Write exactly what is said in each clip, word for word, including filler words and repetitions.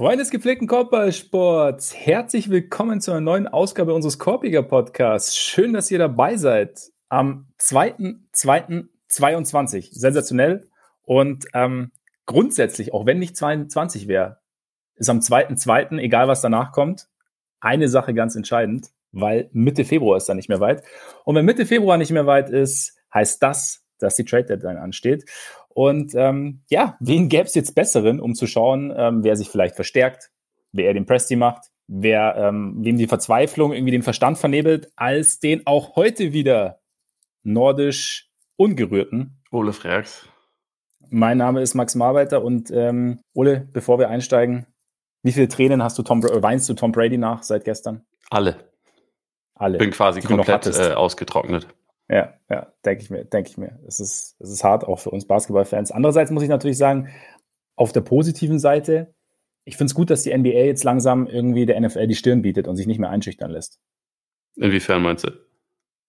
Freunde des gepflegten Korbballsports, herzlich willkommen zu einer neuen Ausgabe unseres Korbjäger-Podcasts. Schön, dass ihr dabei seid. Am zweiten zweiten zweiundzwanzig. Sensationell. Und ähm, grundsätzlich, auch wenn nicht zweiundzwanzig wäre, ist am zweiten zweiten, egal was danach kommt, eine Sache ganz entscheidend, weil Mitte Februar ist dann nicht mehr weit. Und wenn Mitte Februar nicht mehr weit ist, heißt das, dass die Trade-Deadline ansteht. Und ähm, ja, wen gäbe es jetzt Besseren, um zu schauen, ähm, wer sich vielleicht verstärkt, wer den Presti macht, wer ähm, wem die Verzweiflung irgendwie den Verstand vernebelt, als den auch heute wieder nordisch Ungerührten. Ole Frags. Mein Name ist Max Marbeiter und ähm, Ole, bevor wir einsteigen, wie viele Tränen hast du Tom, äh, weinst du Tom Brady nach seit gestern? Alle. Alle. Bin quasi komplett äh, ausgetrocknet. Ja, ja, denke ich mir, denke ich mir. Es ist, es ist hart auch für uns Basketballfans. Andererseits muss ich natürlich sagen, auf der positiven Seite, ich finde es gut, dass die N B A jetzt langsam irgendwie der N F L die Stirn bietet und sich nicht mehr einschüchtern lässt. Inwiefern meinst du?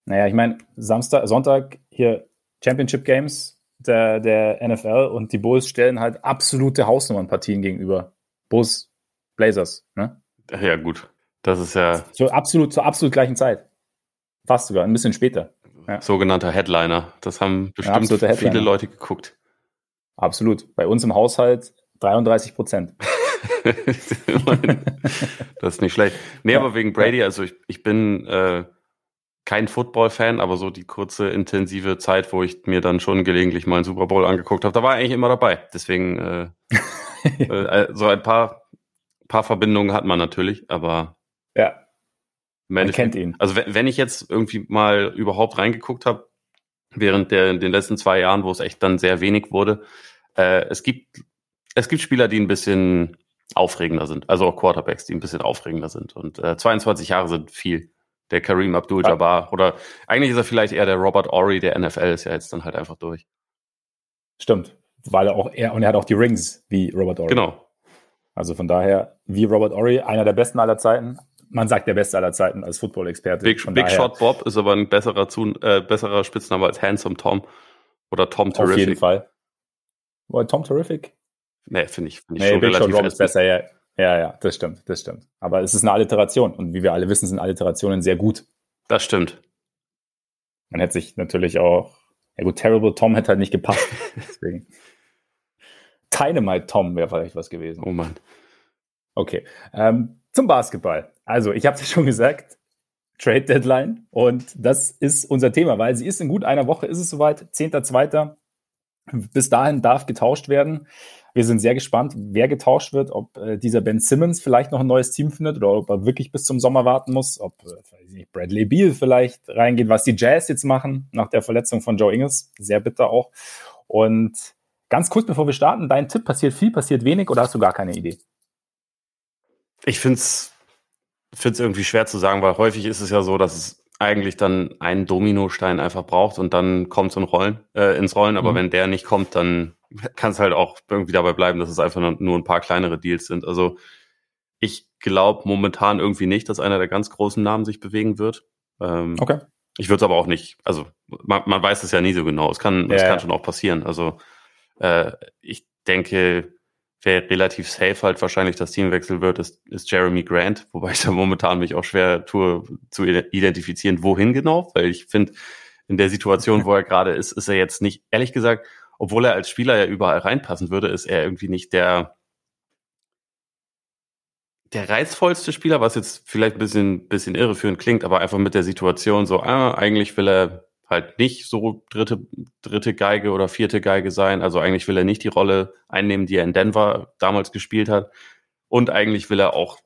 Naja, ich meine, Samstag, Sonntag hier Championship Games der, der N F L und die Bulls stellen halt absolute Hausnummernpartien gegenüber. Bulls, Blazers, ne? Ja, gut. Das ist ja... So absolut, zur absolut gleichen Zeit. Fast sogar, ein bisschen später. Ja. Sogenannter Headliner. Das haben bestimmt ja, viele Leute geguckt. Absolut. Bei uns im Haushalt dreiunddreißig Prozent. Das ist nicht schlecht. Nee, ja. Aber wegen Brady, also ich, ich bin äh, kein Football-Fan, aber so die kurze, intensive Zeit, wo ich mir dann schon gelegentlich mal einen Super Bowl angeguckt habe, da war ich eigentlich immer dabei. Deswegen äh, äh, so ein paar, paar Verbindungen hat man natürlich, aber ja. Man kennt ihn. Also wenn ich jetzt irgendwie mal überhaupt reingeguckt habe, während der den letzten zwei Jahren, wo es echt dann sehr wenig wurde, äh, es gibt es gibt Spieler, die ein bisschen aufregender sind, also auch Quarterbacks, die ein bisschen aufregender sind. Und äh, zweiundzwanzig Jahre sind viel. Der Kareem Abdul-Jabbar ja. Oder eigentlich ist er vielleicht eher der Robert Horry, der N F L ist ja jetzt dann halt einfach durch. Stimmt, weil er auch er und er hat auch die Rings wie Robert Horry. Genau. Also von daher wie Robert Horry, einer der besten aller Zeiten. Man sagt der Beste aller Zeiten als Football-Experte. Big, Big Shot Bob ist aber ein besserer, Zun- äh, besserer Spitzname als Handsome Tom oder Tom Terrific. Auf jeden Fall. Well, Tom Terrific? Nee, finde ich, find ich nee, schon Big relativ Shot Bob ist besser, ja. Ja, ja, das stimmt, das stimmt. Aber es ist eine Alliteration und wie wir alle wissen, sind Alliterationen sehr gut. Das stimmt. Man hätte sich natürlich auch... Ja gut, Terrible Tom hätte halt nicht gepasst. Deswegen. Dynamite Tom wäre vielleicht was gewesen. Oh Mann. Okay, ähm... zum Basketball. Also, ich habe es ja schon gesagt, Trade Deadline. Und das ist unser Thema, weil sie ist in gut einer Woche, ist es soweit, zehnter zweiter Bis dahin darf getauscht werden. Wir sind sehr gespannt, wer getauscht wird, ob äh, dieser Ben Simmons vielleicht noch ein neues Team findet oder ob er wirklich bis zum Sommer warten muss, ob äh, Bradley Beal vielleicht reingeht, was die Jazz jetzt machen nach der Verletzung von Joe Ingles. Sehr bitter auch. Und ganz kurz, bevor wir starten, dein Tipp: passiert viel, passiert wenig oder hast du gar keine Idee? Ich finde es irgendwie schwer zu sagen, weil häufig ist es ja so, dass es eigentlich dann einen Dominostein einfach braucht und dann kommt es in Rollen, äh, ins Rollen. Aber mhm. wenn der nicht kommt, dann kann es halt auch irgendwie dabei bleiben, dass es einfach nur ein paar kleinere Deals sind. Also ich glaube momentan irgendwie nicht, dass einer der ganz großen Namen sich bewegen wird. Ähm, okay. Ich würde es aber auch nicht, also man, man weiß es ja nie so genau. Es kann, ja, es kann ja. schon auch passieren. Also äh, ich denke... Wer relativ safe halt wahrscheinlich das Teamwechsel wird, ist, ist Jeremy Grant, wobei ich da momentan mich auch schwer tue, zu identifizieren, wohin genau, weil ich finde, in der Situation, wo er gerade ist, ist er jetzt nicht, ehrlich gesagt, obwohl er als Spieler ja überall reinpassen würde, ist er irgendwie nicht der der reizvollste Spieler, was jetzt vielleicht ein bisschen, bisschen irreführend klingt, aber einfach mit der Situation so, ah, eigentlich will er halt nicht so dritte, dritte Geige oder vierte Geige sein. Also eigentlich will er nicht die Rolle einnehmen, die er in Denver damals gespielt hat. Und eigentlich will er auch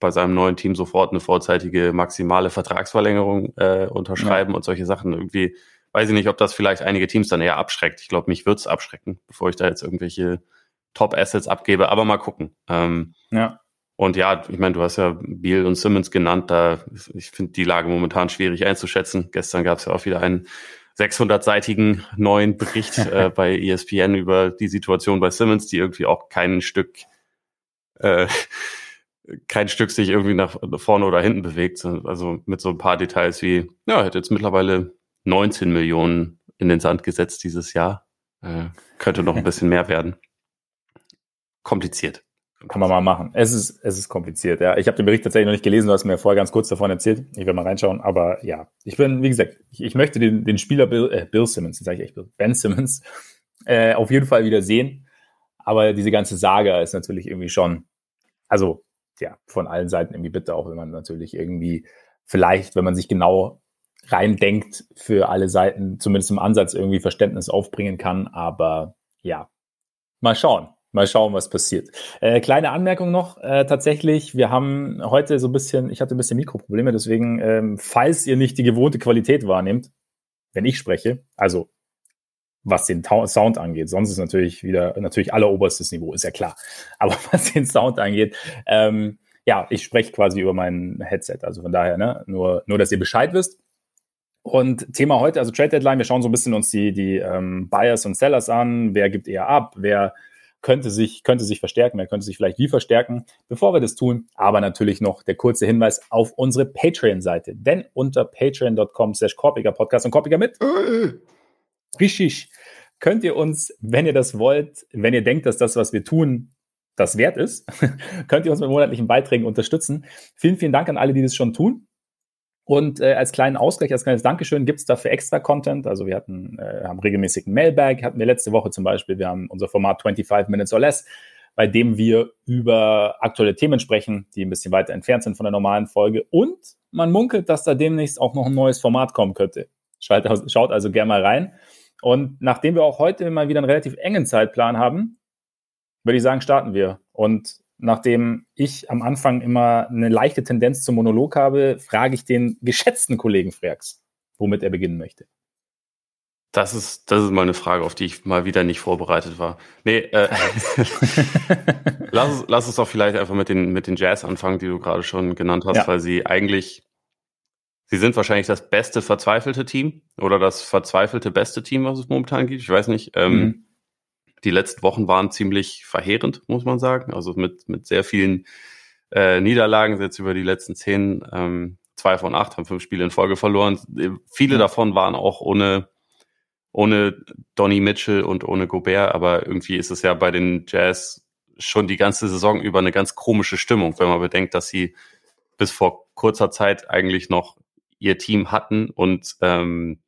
bei seinem neuen Team sofort eine vorzeitige maximale Vertragsverlängerung äh, unterschreiben ja. und solche Sachen. Irgendwie weiß ich nicht, ob das vielleicht einige Teams dann eher abschreckt. Ich glaube, mich würde es abschrecken, bevor ich da jetzt irgendwelche Top-Assets abgebe. Aber mal gucken. Ähm, ja. Und ja, ich meine, du hast ja Beal und Simmons genannt, da ich finde die Lage momentan schwierig einzuschätzen. Gestern gab es ja auch wieder einen sechshundertseitigen neuen Bericht äh, bei E S P N über die Situation bei Simmons, die irgendwie auch kein Stück äh, kein Stück sich irgendwie nach vorne oder hinten bewegt. Also mit so ein paar Details wie, ja, hat jetzt mittlerweile neunzehn Millionen in den Sand gesetzt dieses Jahr. Äh, könnte noch ein bisschen mehr werden. Kompliziert. Kann man mal machen. Es ist, es ist kompliziert, ja. Ich habe den Bericht tatsächlich noch nicht gelesen, du hast mir vorher ganz kurz davon erzählt. Ich werde mal reinschauen, aber ja. Ich bin, wie gesagt, ich, ich möchte den, den Spieler Bill, äh, Bill Simmons, jetzt sage ich echt Bill, Ben Simmons, äh, auf jeden Fall wieder sehen. Aber diese ganze Saga ist natürlich irgendwie schon, also, ja, von allen Seiten irgendwie bitter, auch wenn man natürlich irgendwie vielleicht, wenn man sich genau reindenkt, für alle Seiten zumindest im Ansatz irgendwie Verständnis aufbringen kann. Aber ja, mal schauen. Mal schauen, was passiert. Äh, kleine Anmerkung noch, äh, tatsächlich, wir haben heute so ein bisschen, ich hatte ein bisschen Mikroprobleme, deswegen, ähm, falls ihr nicht die gewohnte Qualität wahrnehmt, wenn ich spreche, also was den Ta- Sound angeht, sonst ist natürlich wieder, natürlich alleroberstes Niveau, ist ja klar, aber was den Sound angeht, ähm, ja, ich spreche quasi über mein Headset, also von daher, ne, nur, nur, dass ihr Bescheid wisst. Und Thema heute, also Trade Deadline, wir schauen so ein bisschen uns die, die ähm, Buyers und Sellers an, wer gibt eher ab, wer könnte sich, könnte sich verstärken, er könnte sich vielleicht wie verstärken, bevor wir das tun. Aber natürlich noch der kurze Hinweis auf unsere Patreon-Seite. Denn unter patreon.com slash Korpiger Podcast und Korpiger mit richtig könnt ihr uns, wenn ihr das wollt, wenn ihr denkt, dass das, was wir tun, das wert ist, könnt ihr uns mit monatlichen Beiträgen unterstützen. Vielen, vielen Dank an alle, die das schon tun. Und äh, als kleinen Ausgleich, als kleines Dankeschön gibt's dafür extra Content. Also wir hatten, äh, haben regelmäßigen Mailbag, hatten wir letzte Woche zum Beispiel, wir haben unser Format fünfundzwanzig Minutes or Less, bei dem wir über aktuelle Themen sprechen, die ein bisschen weiter entfernt sind von der normalen Folge. Und man munkelt, dass da demnächst auch noch ein neues Format kommen könnte. Schaut, schaut also gerne mal rein. Und nachdem wir auch heute mal wieder einen relativ engen Zeitplan haben, würde ich sagen, starten wir. Und nachdem ich am Anfang immer eine leichte Tendenz zum Monolog habe, frage ich den geschätzten Kollegen Freaks, womit er beginnen möchte. Das ist, das ist mal eine Frage, auf die ich mal wieder nicht vorbereitet war. Nee, äh, lass es, lass es doch vielleicht einfach mit den, mit den Jazz anfangen, die du gerade schon genannt hast, ja. Weil sie eigentlich, sie sind wahrscheinlich das beste verzweifelte Team oder das verzweifelte beste Team, was es momentan gibt. Ich weiß nicht, ähm, mhm. Die letzten Wochen waren ziemlich verheerend, muss man sagen. Also mit mit sehr vielen äh, Niederlagen jetzt über die letzten zehn. Ähm, zwei von acht haben fünf Spiele in Folge verloren. Viele mhm. davon waren auch ohne ohne Donny Mitchell und ohne Gobert. Aber irgendwie ist es ja bei den Jazz schon die ganze Saison über eine ganz komische Stimmung, wenn man bedenkt, dass sie bis vor kurzer Zeit eigentlich noch ihr Team hatten und ähm,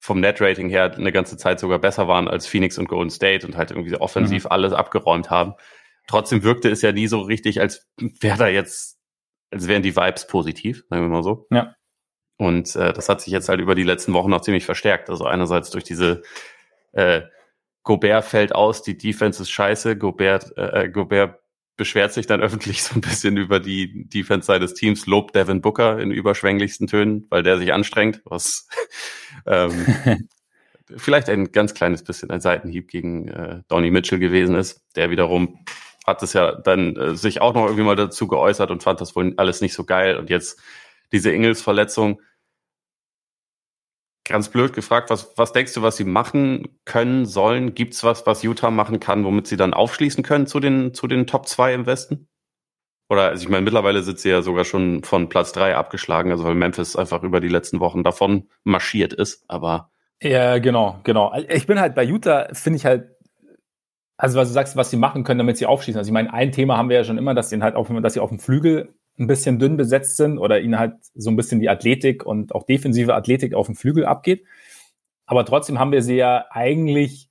vom Net-Rating her eine ganze Zeit sogar besser waren als Phoenix und Golden State und halt irgendwie offensiv mhm. alles abgeräumt haben. Trotzdem wirkte es ja nie so richtig, als wäre da jetzt, als wären die Vibes positiv, sagen wir mal so. Ja. Und äh, das hat sich jetzt halt über die letzten Wochen noch ziemlich verstärkt. Also einerseits durch diese äh, Gobert fällt aus, die Defense ist scheiße, Gobert, äh, Gobert beschwert sich dann öffentlich so ein bisschen über die Defense-Seite des Teams, lobt Devin Booker in überschwänglichsten Tönen, weil der sich anstrengt, was ähm, vielleicht ein ganz kleines bisschen ein Seitenhieb gegen äh, Donny Mitchell gewesen ist. Der wiederum hat es ja dann äh, sich auch noch irgendwie mal dazu geäußert und fand das wohl alles nicht so geil. Und jetzt diese Ingles-Verletzung. Ganz blöd gefragt, was, was denkst du, was sie machen können, sollen? Gibt es was, was Utah machen kann, womit sie dann aufschließen können zu den, zu den Top zwei im Westen? Oder, also ich meine, mittlerweile sind sie ja sogar schon von Platz drei abgeschlagen, also weil Memphis einfach über die letzten Wochen davon marschiert ist, aber... Ja, genau, genau. Ich bin halt bei Utah, finde ich halt, also was du sagst, was sie machen können, damit sie aufschließen. Also ich meine, ein Thema haben wir ja schon immer, dass, denen halt auf, dass sie auf dem Flügel ein bisschen dünn besetzt sind oder ihnen halt so ein bisschen die Athletik und auch defensive Athletik auf dem Flügel abgeht. Aber trotzdem haben wir sie ja eigentlich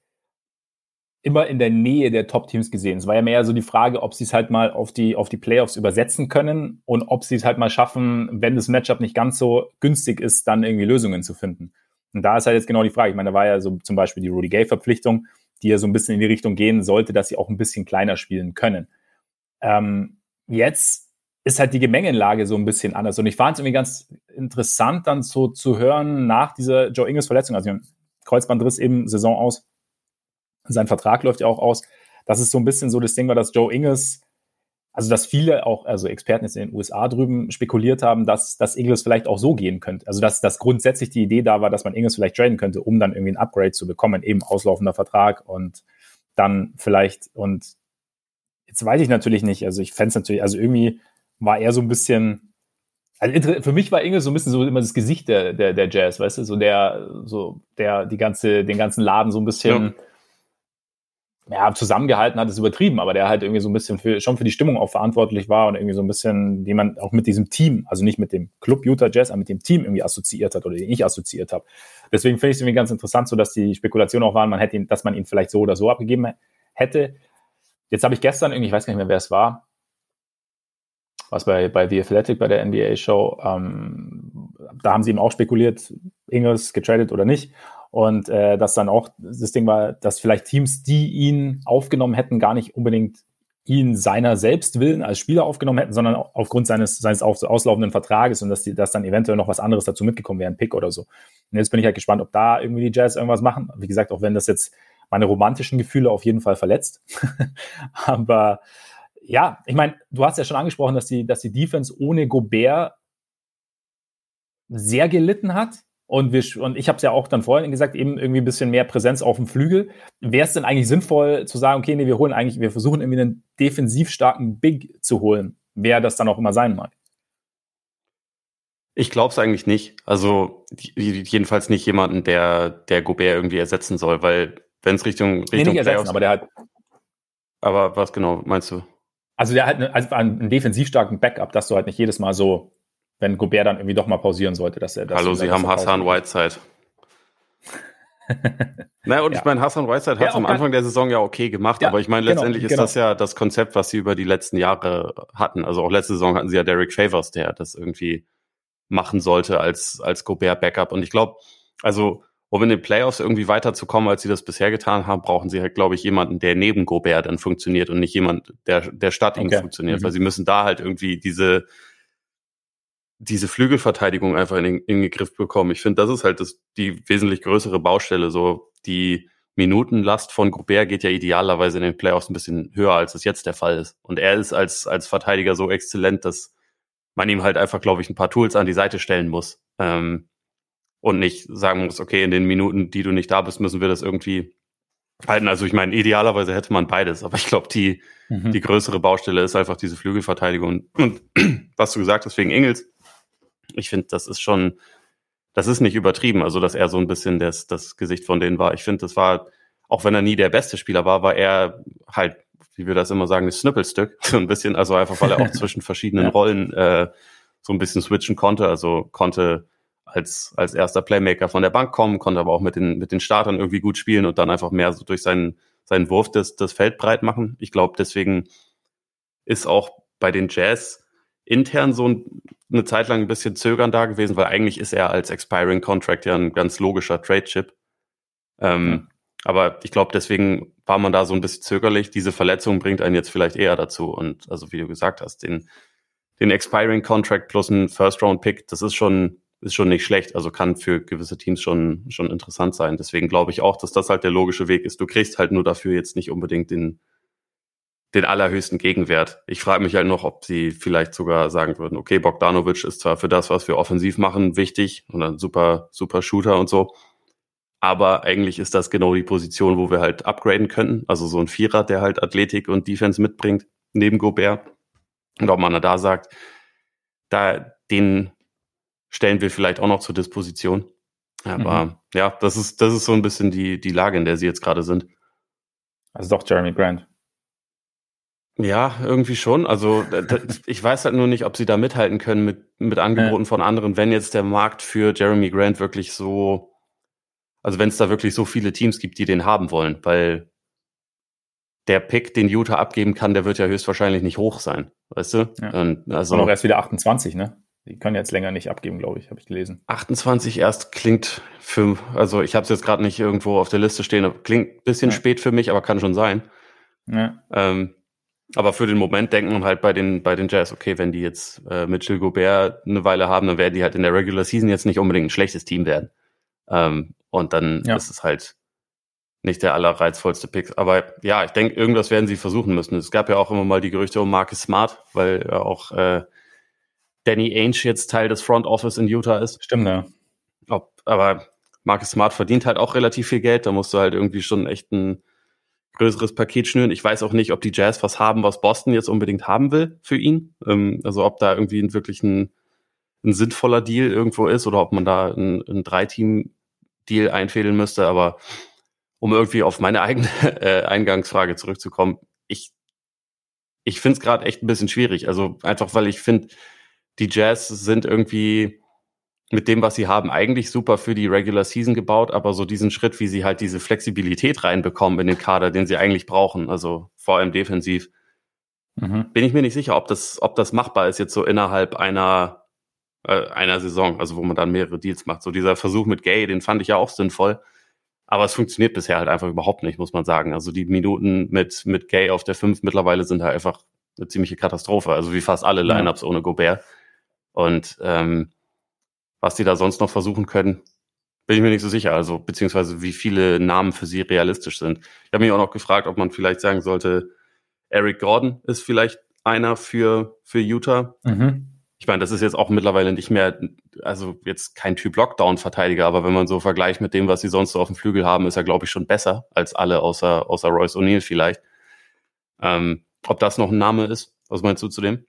immer in der Nähe der Top-Teams gesehen. Es war ja mehr so die Frage, ob sie es halt mal auf die, auf die Playoffs übersetzen können und ob sie es halt mal schaffen, wenn das Matchup nicht ganz so günstig ist, dann irgendwie Lösungen zu finden. Und da ist halt jetzt genau die Frage. Ich meine, da war ja so zum Beispiel die Rudy Gay-Verpflichtung, die ja so ein bisschen in die Richtung gehen sollte, dass sie auch ein bisschen kleiner spielen können. Ähm, jetzt ist halt die Gemengelage so ein bisschen anders. Und ich fand es irgendwie ganz interessant, dann so zu hören nach dieser Joe Ingles Verletzung, also Kreuzbandriss eben Saison aus, sein Vertrag läuft ja auch aus, dass es so ein bisschen so das Ding war, dass Joe Ingles, also dass viele auch, also Experten jetzt in den U S A drüben spekuliert haben, dass, dass Ingles vielleicht auch so gehen könnte. Also dass, dass grundsätzlich die Idee da war, dass man Ingles vielleicht traden könnte, um dann irgendwie ein Upgrade zu bekommen, eben auslaufender Vertrag und dann vielleicht, und jetzt weiß ich natürlich nicht, also ich fände es natürlich, also irgendwie war er so ein bisschen, also für mich war Ingles so ein bisschen so immer das Gesicht der, der, der Jazz, weißt du, so der, so der, die ganze, den ganzen Laden so ein bisschen, ja. ja, zusammengehalten hat, ist übertrieben, aber der halt irgendwie so ein bisschen für, schon für die Stimmung auch verantwortlich war und irgendwie so ein bisschen jemand auch mit diesem Team, also nicht mit dem Club Utah Jazz, aber mit dem Team irgendwie assoziiert hat oder den ich assoziiert habe. Deswegen finde ich es irgendwie ganz interessant, so dass die Spekulationen auch waren, man hätte ihn, dass man ihn vielleicht so oder so abgegeben hätte. Jetzt habe ich gestern irgendwie, ich weiß gar nicht mehr, wer es war, was bei, bei The Athletic, bei der N B A-Show, ähm, da haben sie eben auch spekuliert, Ingles getradet oder nicht. Und äh, dass dann auch das Ding war, dass vielleicht Teams, die ihn aufgenommen hätten, gar nicht unbedingt ihn seiner selbst willen als Spieler aufgenommen hätten, sondern aufgrund seines, seines auslaufenden Vertrages und dass, die, dass dann eventuell noch was anderes dazu mitgekommen wäre, ein Pick oder so. Und jetzt bin ich halt gespannt, ob da irgendwie die Jazz irgendwas machen. Wie gesagt, auch wenn das jetzt meine romantischen Gefühle auf jeden Fall verletzt. Aber ja, ich meine, du hast ja schon angesprochen, dass die, dass die Defense ohne Gobert sehr gelitten hat. Und, wir, und ich habe es ja auch dann vorhin gesagt, eben irgendwie ein bisschen mehr Präsenz auf dem Flügel. Wäre es denn eigentlich sinnvoll zu sagen, okay, nee, wir holen eigentlich, wir versuchen irgendwie einen defensiv starken Big zu holen, wer das dann auch immer sein mag? Ich glaube es eigentlich nicht. Also jedenfalls nicht jemanden, der, der Gobert irgendwie ersetzen soll, weil wenn es Richtung, Richtung nee, nicht ersetzen, Playoffs, aber der hat. Aber was genau meinst du? Also der hat eine, also einen defensiv starken Backup, dass du halt nicht jedes Mal so, wenn Gobert dann irgendwie doch mal pausieren sollte, dass er das. Hallo, sie haben Hassan Whiteside. Naja, und ja. Ich meine, Hassan Whiteside hat es ja, am Anfang der Saison ja okay gemacht, ja, aber ich meine, genau, letztendlich ist genau. das ja das Konzept, was sie über die letzten Jahre hatten. Also auch letzte Saison hatten sie ja Derek Favors, der das irgendwie machen sollte als, als Gobert-Backup. Und ich glaube, also um in den Playoffs irgendwie weiterzukommen, als sie das bisher getan haben, brauchen sie halt, glaube ich, jemanden, der neben Gobert dann funktioniert und nicht jemand, der, der statt ihm okay. funktioniert. Mhm. Weil sie müssen da halt irgendwie diese diese Flügelverteidigung einfach in den, in den Griff bekommen. Ich finde, das ist halt das, die wesentlich größere Baustelle. So die Minutenlast von Gobert geht ja idealerweise in den Playoffs ein bisschen höher, als es jetzt der Fall ist. Und er ist als als Verteidiger so exzellent, dass man ihm halt einfach, glaube ich, ein paar Tools an die Seite stellen muss ähm, und nicht sagen muss, okay, in den Minuten, die du nicht da bist, müssen wir das irgendwie halten. Also ich meine, idealerweise hätte man beides, aber ich glaube, die mhm. die größere Baustelle ist einfach diese Flügelverteidigung. Und was du gesagt hast wegen Ingles, ich finde, das ist schon, das ist nicht übertrieben, also dass er so ein bisschen das, das Gesicht von denen war. Ich finde, das war, auch wenn er nie der beste Spieler war, war er halt, wie wir das immer sagen, das Schnippelstück, so ein bisschen, also einfach, weil er auch zwischen verschiedenen ja. Rollen äh, so ein bisschen switchen konnte, also konnte als als erster Playmaker von der Bank kommen, konnte aber auch mit den mit den Startern irgendwie gut spielen und dann einfach mehr so durch seinen, seinen Wurf das, das Feld breit machen. Ich glaube, deswegen ist auch bei den Jazz intern so ein eine Zeit lang ein bisschen zögern da gewesen, weil eigentlich ist er als expiring Contract ja ein ganz logischer Trade-Chip. Ähm, aber ich glaube, deswegen war man da so ein bisschen zögerlich. Diese Verletzung bringt einen jetzt vielleicht eher dazu. Und also wie du gesagt hast, den, den expiring Contract plus ein First-Round-Pick, das ist schon, ist schon nicht schlecht. Also kann für gewisse Teams schon, schon interessant sein. Deswegen glaube ich auch, dass das halt der logische Weg ist. Du kriegst halt nur dafür jetzt nicht unbedingt den den allerhöchsten Gegenwert. Ich frage mich halt noch, ob sie vielleicht sogar sagen würden, okay, Bogdanović ist zwar für das, was wir offensiv machen, wichtig und ein super, super Shooter und so, aber eigentlich ist das genau die Position, wo wir halt upgraden könnten. Also so ein Vierer, der halt Athletik und Defense mitbringt, neben Gobert. Und ob man da sagt, da den stellen wir vielleicht auch noch zur Disposition. Aber mhm. ja, das ist, das ist so ein bisschen die, die Lage, in der sie jetzt gerade sind. Also doch Jeremy Grant. Ja, irgendwie schon. Also das, ich weiß halt nur nicht, ob sie da mithalten können mit, mit Angeboten ja. von anderen, wenn jetzt der Markt für Jeremy Grant wirklich so, also wenn es da wirklich so viele Teams gibt, die den haben wollen, weil der Pick, den Utah abgeben kann, der wird ja höchstwahrscheinlich nicht hoch sein, weißt du? Ja. Und, also, und auch erst wieder achtundzwanzig, ne? Die können jetzt länger nicht abgeben, glaube ich, habe ich gelesen. achtundzwanzig erst klingt für, also ich habe es jetzt gerade nicht irgendwo auf der Liste stehen, klingt ein bisschen ja. spät für mich, aber kann schon sein. Ja. Ähm, Aber für den Moment denkt man halt bei den bei den Jazz, okay, wenn die jetzt äh, Mitchell Gobert eine Weile haben, dann werden die halt in der Regular Season jetzt nicht unbedingt ein schlechtes Team werden. Ähm, und dann ja. ist es halt nicht der allerreizvollste Pick. Aber ja, ich denke, irgendwas werden sie versuchen müssen. Es gab ja auch immer mal die Gerüchte um Marcus Smart, weil ja auch äh, Danny Ainge jetzt Teil des Front Office in Utah ist. Stimmt, ja. Ob, aber Marcus Smart verdient halt auch relativ viel Geld. Da musst du halt irgendwie schon echt ein größeres Paket schnüren. Ich weiß auch nicht, ob die Jazz was haben, was Boston jetzt unbedingt haben will für ihn. Ähm, also ob da irgendwie wirklich ein, ein sinnvoller Deal irgendwo ist oder ob man da einen Drei-Team-Deal einfädeln müsste. Aber um irgendwie auf meine eigene äh, Eingangsfrage zurückzukommen, ich, ich finde es gerade echt ein bisschen schwierig. Also einfach, weil ich finde, die Jazz sind irgendwie mit dem, was sie haben, eigentlich super für die Regular Season gebaut, aber so diesen Schritt, wie sie halt diese Flexibilität reinbekommen in den Kader, den sie eigentlich brauchen, also vor allem defensiv, mhm. bin ich mir nicht sicher, ob das, ob das machbar ist jetzt so innerhalb einer, äh, einer Saison, also wo man dann mehrere Deals macht. So dieser Versuch mit Gay, den fand ich ja auch sinnvoll, aber es funktioniert bisher halt einfach überhaupt nicht, muss man sagen. Also die Minuten mit, mit Gay auf der fünf mittlerweile sind halt einfach eine ziemliche Katastrophe, also wie fast alle Lineups mhm. ohne Gobert. Und ähm, was die da sonst noch versuchen können, bin ich mir nicht so sicher. Also beziehungsweise wie viele Namen für sie realistisch sind. Ich habe mich auch noch gefragt, ob man vielleicht sagen sollte, Eric Gordon ist vielleicht einer für, für Utah. Mhm. Ich meine, das ist jetzt auch mittlerweile nicht mehr, also jetzt kein Typ Lockdown-Verteidiger, aber wenn man so vergleicht mit dem, was sie sonst so auf dem Flügel haben, ist er, glaube ich, schon besser als alle außer, außer Royce O'Neal vielleicht. Ähm, ob das noch ein Name ist? Was meinst du zu dem?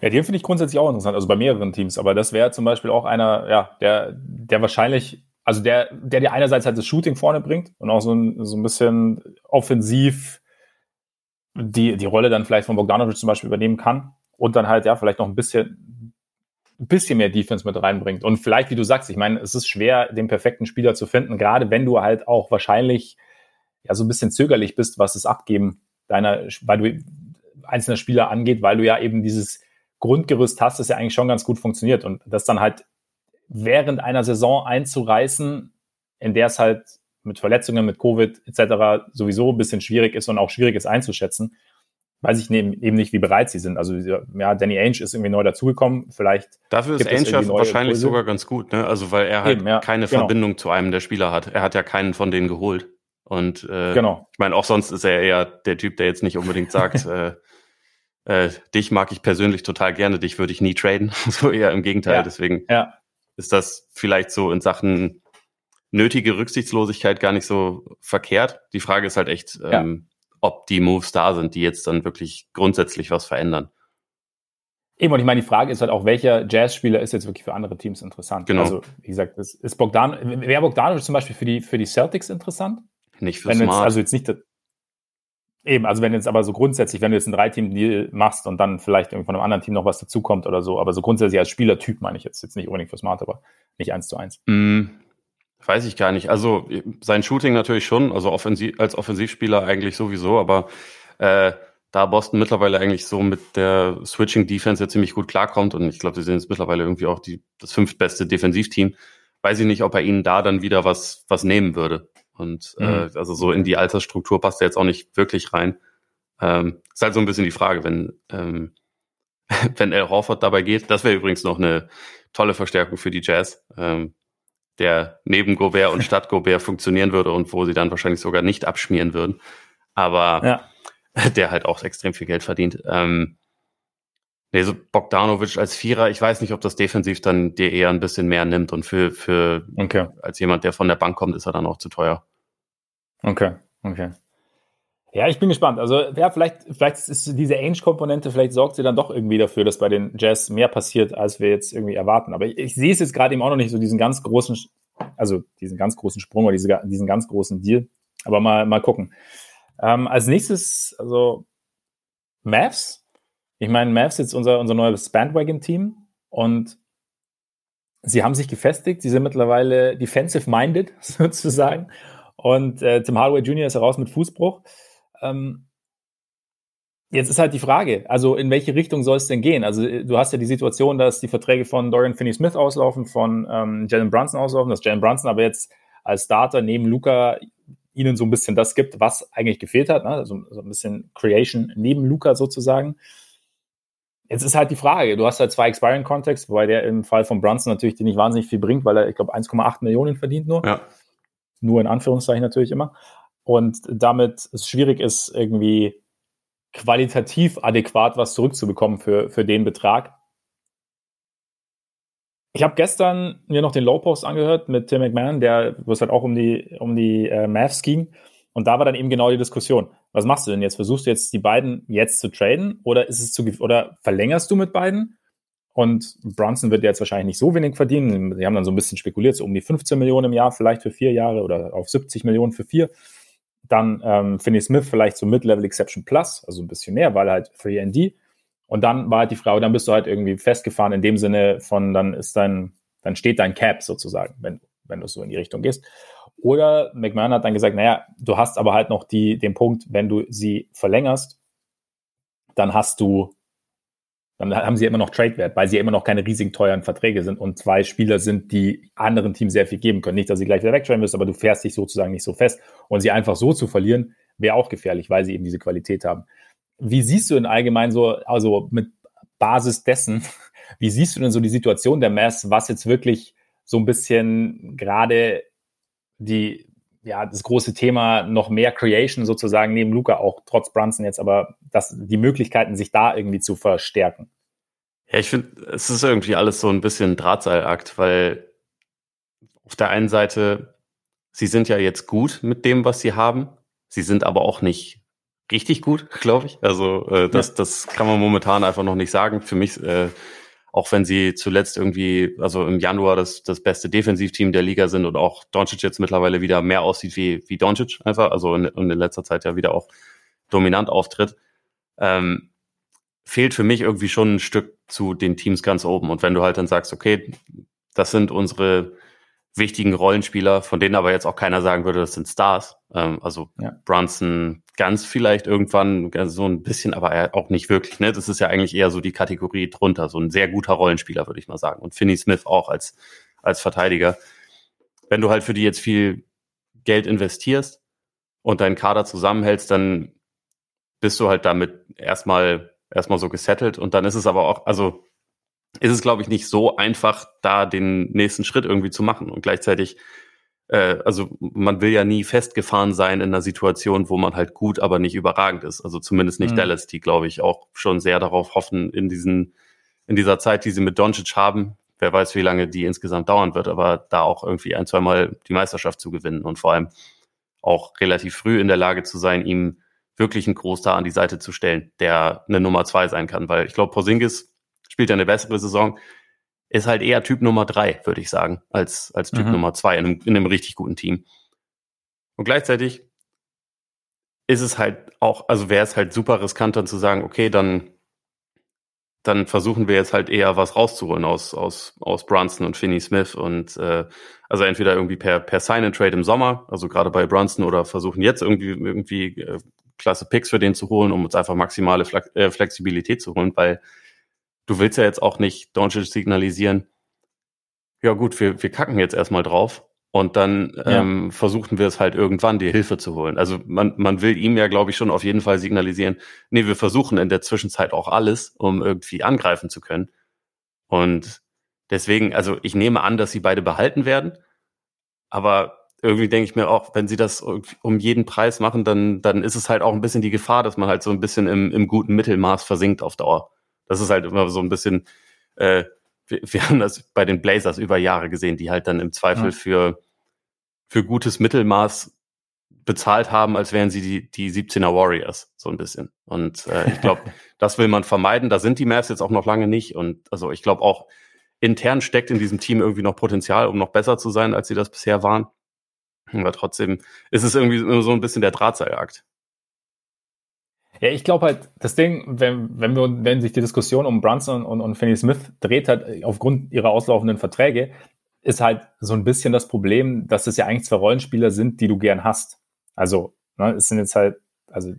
Ja, den finde ich grundsätzlich auch interessant, also bei mehreren Teams, aber das wäre zum Beispiel auch einer, ja, der, der wahrscheinlich, also der, der dir einerseits halt das Shooting vorne bringt und auch so ein, so ein bisschen offensiv die, die Rolle dann vielleicht von Bogdanović zum Beispiel übernehmen kann und dann halt, ja, vielleicht noch ein bisschen, ein bisschen mehr Defense mit reinbringt. Und vielleicht, wie du sagst, ich meine, es ist schwer, den perfekten Spieler zu finden, gerade wenn du halt auch wahrscheinlich, ja, so ein bisschen zögerlich bist, was das Abgeben deiner, weil du einzelner Spieler angeht, weil du ja eben dieses Grundgerüst hast, das ja eigentlich schon ganz gut funktioniert. Und das dann halt während einer Saison einzureißen, in der es halt mit Verletzungen, mit Covid et cetera sowieso ein bisschen schwierig ist und auch schwierig ist einzuschätzen, weiß ich eben nicht, wie bereit sie sind. Also ja, Danny Ainge ist irgendwie neu dazugekommen. Vielleicht dafür ist Ainge wahrscheinlich Kurse. sogar ganz gut, ne? Also weil er halt eben, ja, keine genau. Verbindung zu einem der Spieler hat. Er hat ja keinen von denen geholt. Und äh, genau. ich meine, auch sonst ist er eher der Typ, der jetzt nicht unbedingt sagt, äh, Äh, dich mag ich persönlich total gerne, dich würde ich nie traden, so eher im Gegenteil, ja, deswegen ja. ist das vielleicht so in Sachen nötige Rücksichtslosigkeit gar nicht so verkehrt. Die Frage ist halt echt, ja. ähm, ob die Moves da sind, die jetzt dann wirklich grundsätzlich was verändern. Eben, und ich meine, die Frage ist halt auch, welcher Jazz-Spieler ist jetzt wirklich für andere Teams interessant? Genau. Also, wie gesagt, ist, ist Bogdan, wäre Bogdanović zum Beispiel für die, für die Celtics interessant? Nicht für Wenn Smart. Jetzt, also jetzt nicht... Eben, also wenn jetzt aber so grundsätzlich, wenn du jetzt ein Drei-Team-Deal machst und dann vielleicht irgendwie von einem anderen Team noch was dazukommt oder so, aber so grundsätzlich als Spielertyp meine ich jetzt, jetzt nicht unbedingt für Smart, aber nicht eins zu eins. Mm, weiß ich gar nicht. Also sein Shooting natürlich schon, also offensiv, als Offensivspieler eigentlich sowieso, aber äh, da Boston mittlerweile eigentlich so mit der Switching-Defense ja ziemlich gut klarkommt und ich glaube, sie sind jetzt mittlerweile irgendwie auch die, das fünftbeste Defensivteam, weiß ich nicht, ob er ihnen da dann wieder was, was nehmen würde. Und mhm. äh, also so in die Altersstruktur passt er jetzt auch nicht wirklich rein. Ähm, ist halt so ein bisschen die Frage, wenn ähm, wenn Al Horford dabei geht. Das wäre übrigens noch eine tolle Verstärkung für die Jazz, ähm, der neben Gobert und statt Gobert funktionieren würde und wo sie dann wahrscheinlich sogar nicht abschmieren würden. Aber ja. der halt auch extrem viel Geld verdient. Ähm, nee, so Bogdanović als Vierer, ich weiß nicht, ob das defensiv dann dir eher ein bisschen mehr nimmt und für, für okay. als jemand, der von der Bank kommt, ist er dann auch zu teuer. Okay, okay. Ja, ich bin gespannt. Also, ja, vielleicht, vielleicht ist diese Ainge-Komponente, vielleicht sorgt sie dann doch irgendwie dafür, dass bei den Jazz mehr passiert, als wir jetzt irgendwie erwarten. Aber ich, ich sehe es jetzt gerade eben auch noch nicht, so diesen ganz großen, also diesen ganz großen Sprung oder diese, diesen ganz großen Deal. Aber mal, mal gucken. Ähm, als nächstes, also Mavs. Ich meine, Mavs ist jetzt unser, unser neues Bandwagon-Team und sie haben sich gefestigt. Sie sind mittlerweile defensive-minded sozusagen. Und äh, Tim Hardaway Junior ist heraus mit Fußbruch. Ähm, jetzt ist halt die Frage, also in welche Richtung soll es denn gehen? Also du hast ja die Situation, dass die Verträge von Dorian Finney-Smith auslaufen, von ähm, Jalen Brunson auslaufen, dass Jalen Brunson aber jetzt als Starter neben Luka ihnen so ein bisschen das gibt, was eigentlich gefehlt hat. Ne? Also so ein bisschen Creation neben Luka sozusagen. Jetzt ist halt die Frage, du hast halt zwei expiring Contracts, wobei der im Fall von Brunson natürlich dir nicht wahnsinnig viel bringt, weil er, ich glaube, eins Komma acht Millionen verdient nur. Ja. Nur in Anführungszeichen natürlich immer. Und damit es schwierig ist, irgendwie qualitativ adäquat was zurückzubekommen für, für den Betrag. Ich habe gestern mir noch den Lowpost angehört mit Tim McMahon, der, wo es halt auch um die, um die äh, Mavs ging. Und da war dann eben genau die Diskussion. Was machst du denn jetzt? Versuchst du jetzt, die beiden jetzt zu traden? Oder ist es zu, oder verlängerst du mit beiden? Und Brunson wird jetzt wahrscheinlich nicht so wenig verdienen. Sie haben dann so ein bisschen spekuliert, so um die fünfzehn Millionen im Jahr, vielleicht für vier Jahre oder auf siebzig Millionen für vier. Dann ähm, Finney-Smith vielleicht so Mid-Level Exception Plus, also ein bisschen mehr, weil halt drei and D. Und dann war halt die Frage, dann bist du halt irgendwie festgefahren in dem Sinne von, dann ist dein, dann steht dein Cap sozusagen, wenn, wenn du so in die Richtung gehst. Oder McMahon hat dann gesagt, naja, du hast aber halt noch die, den Punkt, wenn du sie verlängerst, dann hast du dann haben sie immer noch Trade-Wert, weil sie ja immer noch keine riesigen teuren Verträge sind und zwei Spieler sind, die anderen Teams sehr viel geben können. Nicht, dass sie gleich wieder wegtraden müssen, aber du fährst dich sozusagen nicht so fest. Und sie einfach so zu verlieren, wäre auch gefährlich, weil sie eben diese Qualität haben. Wie siehst du denn allgemein so, also mit Basis dessen, wie siehst du denn so die Situation der Mavs, was jetzt wirklich so ein bisschen gerade die, ja, das große Thema noch mehr Creation sozusagen neben Luka, auch trotz Brunson jetzt, aber dass die Möglichkeiten, sich da irgendwie zu verstärken. Ja, ich finde, es ist irgendwie alles so ein bisschen ein Drahtseilakt, weil auf der einen Seite, sie sind ja jetzt gut mit dem, was sie haben, sie sind aber auch nicht richtig gut, glaube ich. Also äh, das, ja. das kann man momentan einfach noch nicht sagen. Für mich, äh, auch wenn sie zuletzt irgendwie, also im Januar das, das beste Defensivteam der Liga sind und auch Doncic jetzt mittlerweile wieder mehr aussieht wie, wie Doncic einfach, also in, in letzter Zeit ja wieder auch dominant auftritt, ähm, fehlt für mich irgendwie schon ein Stück zu den Teams ganz oben. Und wenn du halt dann sagst, okay, das sind unsere wichtigen Rollenspieler, von denen aber jetzt auch keiner sagen würde, das sind Stars, ähm, also ja. Brunson, ganz vielleicht irgendwann so ein bisschen, aber auch nicht wirklich. Ne? Das ist ja eigentlich eher so die Kategorie drunter, so ein sehr guter Rollenspieler, würde ich mal sagen. Und Finney-Smith auch als als Verteidiger. Wenn du halt für die jetzt viel Geld investierst und deinen Kader zusammenhältst, dann bist du halt damit erstmal erstmal so gesettelt. Und dann ist es aber auch, also ist es, glaube ich, nicht so einfach, da den nächsten Schritt irgendwie zu machen. Und gleichzeitig also man will ja nie festgefahren sein in einer Situation, wo man halt gut, aber nicht überragend ist. Also zumindest nicht mhm. Dallas, die, glaube ich, auch schon sehr darauf hoffen, in diesen in dieser Zeit, die sie mit Doncic haben, wer weiß, wie lange die insgesamt dauern wird, aber da auch irgendwie ein, zweimal die Meisterschaft zu gewinnen und vor allem auch relativ früh in der Lage zu sein, ihm wirklich einen Großstar an die Seite zu stellen, der eine Nummer zwei sein kann. Weil ich glaube, Porzingis spielt ja eine bessere Saison, ist halt eher Typ Nummer drei, würde ich sagen, als als Typ mhm. Nummer zwei in einem, in einem richtig guten Team. Und gleichzeitig ist es halt auch, also wäre es halt super riskant, dann zu sagen, okay, dann dann versuchen wir jetzt halt eher was rauszuholen aus aus aus Brunson und Finney-Smith und äh, also entweder irgendwie per per Sign-and-Trade im Sommer, also gerade bei Brunson, oder versuchen jetzt irgendwie irgendwie äh, klasse Picks für den zu holen, um uns einfach maximale Flex- äh, Flexibilität zu holen, weil du willst ja jetzt auch nicht Doncic signalisieren, ja gut, wir, wir kacken jetzt erstmal drauf und dann ja. ähm, versuchen wir es halt irgendwann, dir Hilfe zu holen. Also man man will ihm ja, glaube ich, schon auf jeden Fall signalisieren, nee, wir versuchen in der Zwischenzeit auch alles, um irgendwie angreifen zu können. Und deswegen, also ich nehme an, dass sie beide behalten werden, aber irgendwie denke ich mir auch, wenn sie das um jeden Preis machen, dann dann ist es halt auch ein bisschen die Gefahr, dass man halt so ein bisschen im, im guten Mittelmaß versinkt auf Dauer. Das ist halt immer so ein bisschen, äh, wir, wir haben das bei den Blazers über Jahre gesehen, die halt dann im Zweifel ja. für für gutes Mittelmaß bezahlt haben, als wären sie die die siebzehner Warriors, so ein bisschen. Und äh, ich glaube, das will man vermeiden. Da sind die Mavs jetzt auch noch lange nicht. Und also ich glaube auch, intern steckt in diesem Team irgendwie noch Potenzial, um noch besser zu sein, als sie das bisher waren. Aber trotzdem ist es irgendwie so ein bisschen der Drahtseilakt. Ja, ich glaube halt, das Ding, wenn, wenn, wir, wenn sich die Diskussion um Brunson und, und Finney-Smith dreht, halt aufgrund ihrer auslaufenden Verträge, ist halt so ein bisschen das Problem, dass es ja eigentlich zwei Rollenspieler sind, die du gern hast. Also, ne, es sind jetzt halt, also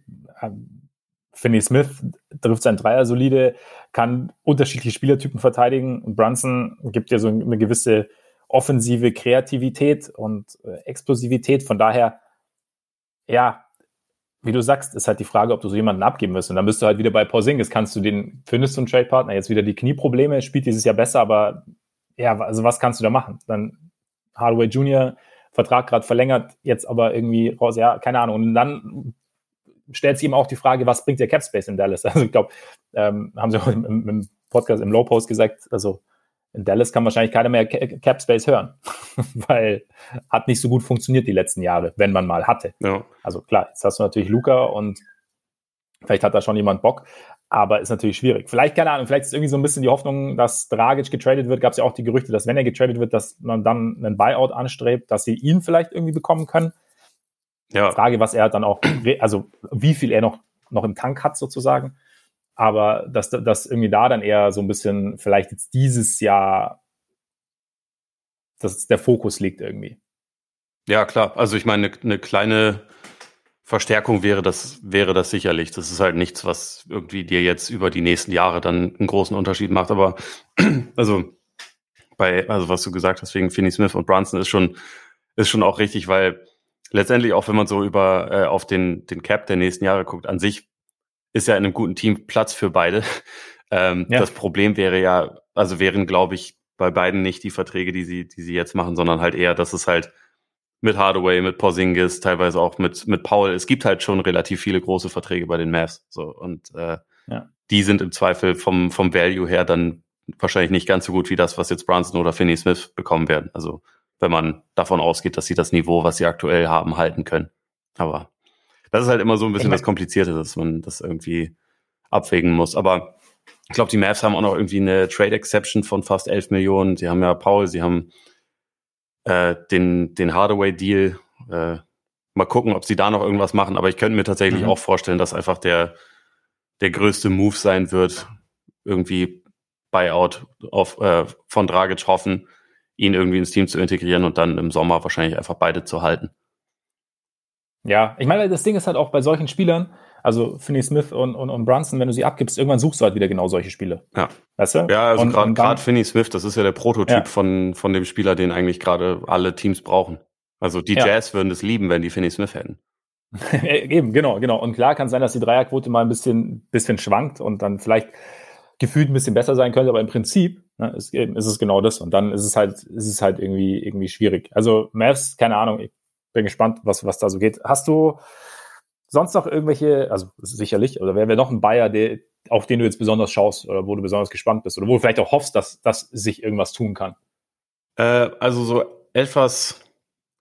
Finney-Smith trifft seinen Dreier solide, kann unterschiedliche Spielertypen verteidigen und Brunson gibt ja so eine gewisse offensive Kreativität und äh, Explosivität. Von daher, ja, wie du sagst, ist halt die Frage, ob du so jemanden abgeben wirst. Und dann bist du halt wieder bei Porzingis. Kannst du den, findest du einen Trade-Partner? Jetzt wieder die Knieprobleme, spielt dieses Jahr besser, aber ja, also was kannst du da machen? Dann Hardaway Junior, Vertrag gerade verlängert, jetzt aber irgendwie raus, ja, keine Ahnung. Und dann stellt sich eben auch die Frage, was bringt der Capspace in Dallas? Also ich glaube, ähm, haben sie auch im, im Podcast, im Low-Post gesagt, also in Dallas kann wahrscheinlich keiner mehr Capspace hören, weil hat nicht so gut funktioniert die letzten Jahre, wenn man mal hatte. Ja. Also klar, jetzt hast du natürlich Luka und vielleicht hat da schon jemand Bock, Aber ist natürlich schwierig. Vielleicht, keine Ahnung, vielleicht ist irgendwie so ein bisschen die Hoffnung, dass Dragic getradet wird. Gab es ja auch die Gerüchte, dass wenn er getradet wird, dass man dann einen Buyout anstrebt, dass sie ihn vielleicht irgendwie bekommen können. Ja. Frage, was er dann auch, also wie viel er noch, noch im Tank hat sozusagen. Aber dass, dass irgendwie da dann eher so ein bisschen vielleicht jetzt dieses Jahr, dass der Fokus liegt irgendwie. Ja, klar. Also ich meine, eine kleine Verstärkung wäre das, wäre das sicherlich. Das ist halt nichts, was irgendwie dir jetzt über die nächsten Jahre dann einen großen Unterschied macht. Aber also bei, also was du gesagt hast, wegen Finney-Smith und Brunson ist schon, ist schon auch richtig, weil letztendlich auch wenn man so über äh, auf den, den Cap der nächsten Jahre guckt, an sich ist ja in einem guten Team Platz für beide. Ähm, ja. Das Problem wäre ja, also wären, glaube ich, bei beiden nicht die Verträge, die sie, die sie jetzt machen, sondern halt eher, dass es halt mit Hardaway, mit Porzingis, teilweise auch mit mit Powell. Es gibt halt schon relativ viele große Verträge bei den Mavs. So, und äh, ja. die sind im Zweifel vom vom Value her dann wahrscheinlich nicht ganz so gut wie das, was jetzt Brunson oder Finney-Smith bekommen werden. Also wenn man davon ausgeht, dass sie das Niveau, was sie aktuell haben, halten können. Aber das ist halt immer so ein bisschen ich mein, das Komplizierte, dass man das irgendwie abwägen muss. Aber ich glaube, die Mavs haben auch noch irgendwie eine Trade-Exception von fast elf Millionen. Sie haben ja Powell, sie haben äh, den, den Hardaway-Deal. Äh, mal gucken, ob sie da noch irgendwas machen. Aber ich könnte mir tatsächlich mhm. auch vorstellen, dass einfach der, der größte Move sein wird, irgendwie Buyout auf, äh, von Dragic hoffen, ihn irgendwie ins Team zu integrieren und dann im Sommer wahrscheinlich einfach beide zu halten. Ja, ich meine, das Ding ist halt auch bei solchen Spielern, also Finney-Smith und, und, und Brunson, wenn du sie abgibst, irgendwann suchst du halt wieder genau solche Spiele. Ja, weißt du? Ja, also gerade Finney-Smith, das ist ja der Prototyp ja. von von dem Spieler, den eigentlich gerade alle Teams brauchen. Also die ja. Jazz würden es lieben, wenn die Finney-Smith hätten. Eben, genau, genau. Und klar kann es sein, dass die Dreierquote mal ein bisschen, bisschen schwankt und dann vielleicht gefühlt ein bisschen besser sein könnte, aber im Prinzip ne, ist, ist es genau das. Und dann ist es halt, ist es halt irgendwie, irgendwie schwierig. Also Mavs, keine Ahnung, ich bin gespannt, was, was da so geht. Hast du sonst noch irgendwelche, also sicherlich, oder wer wäre noch ein Buyer, der, auf den du jetzt besonders schaust oder wo du besonders gespannt bist oder wo du vielleicht auch hoffst, dass, dass sich irgendwas tun kann? Äh, also so etwas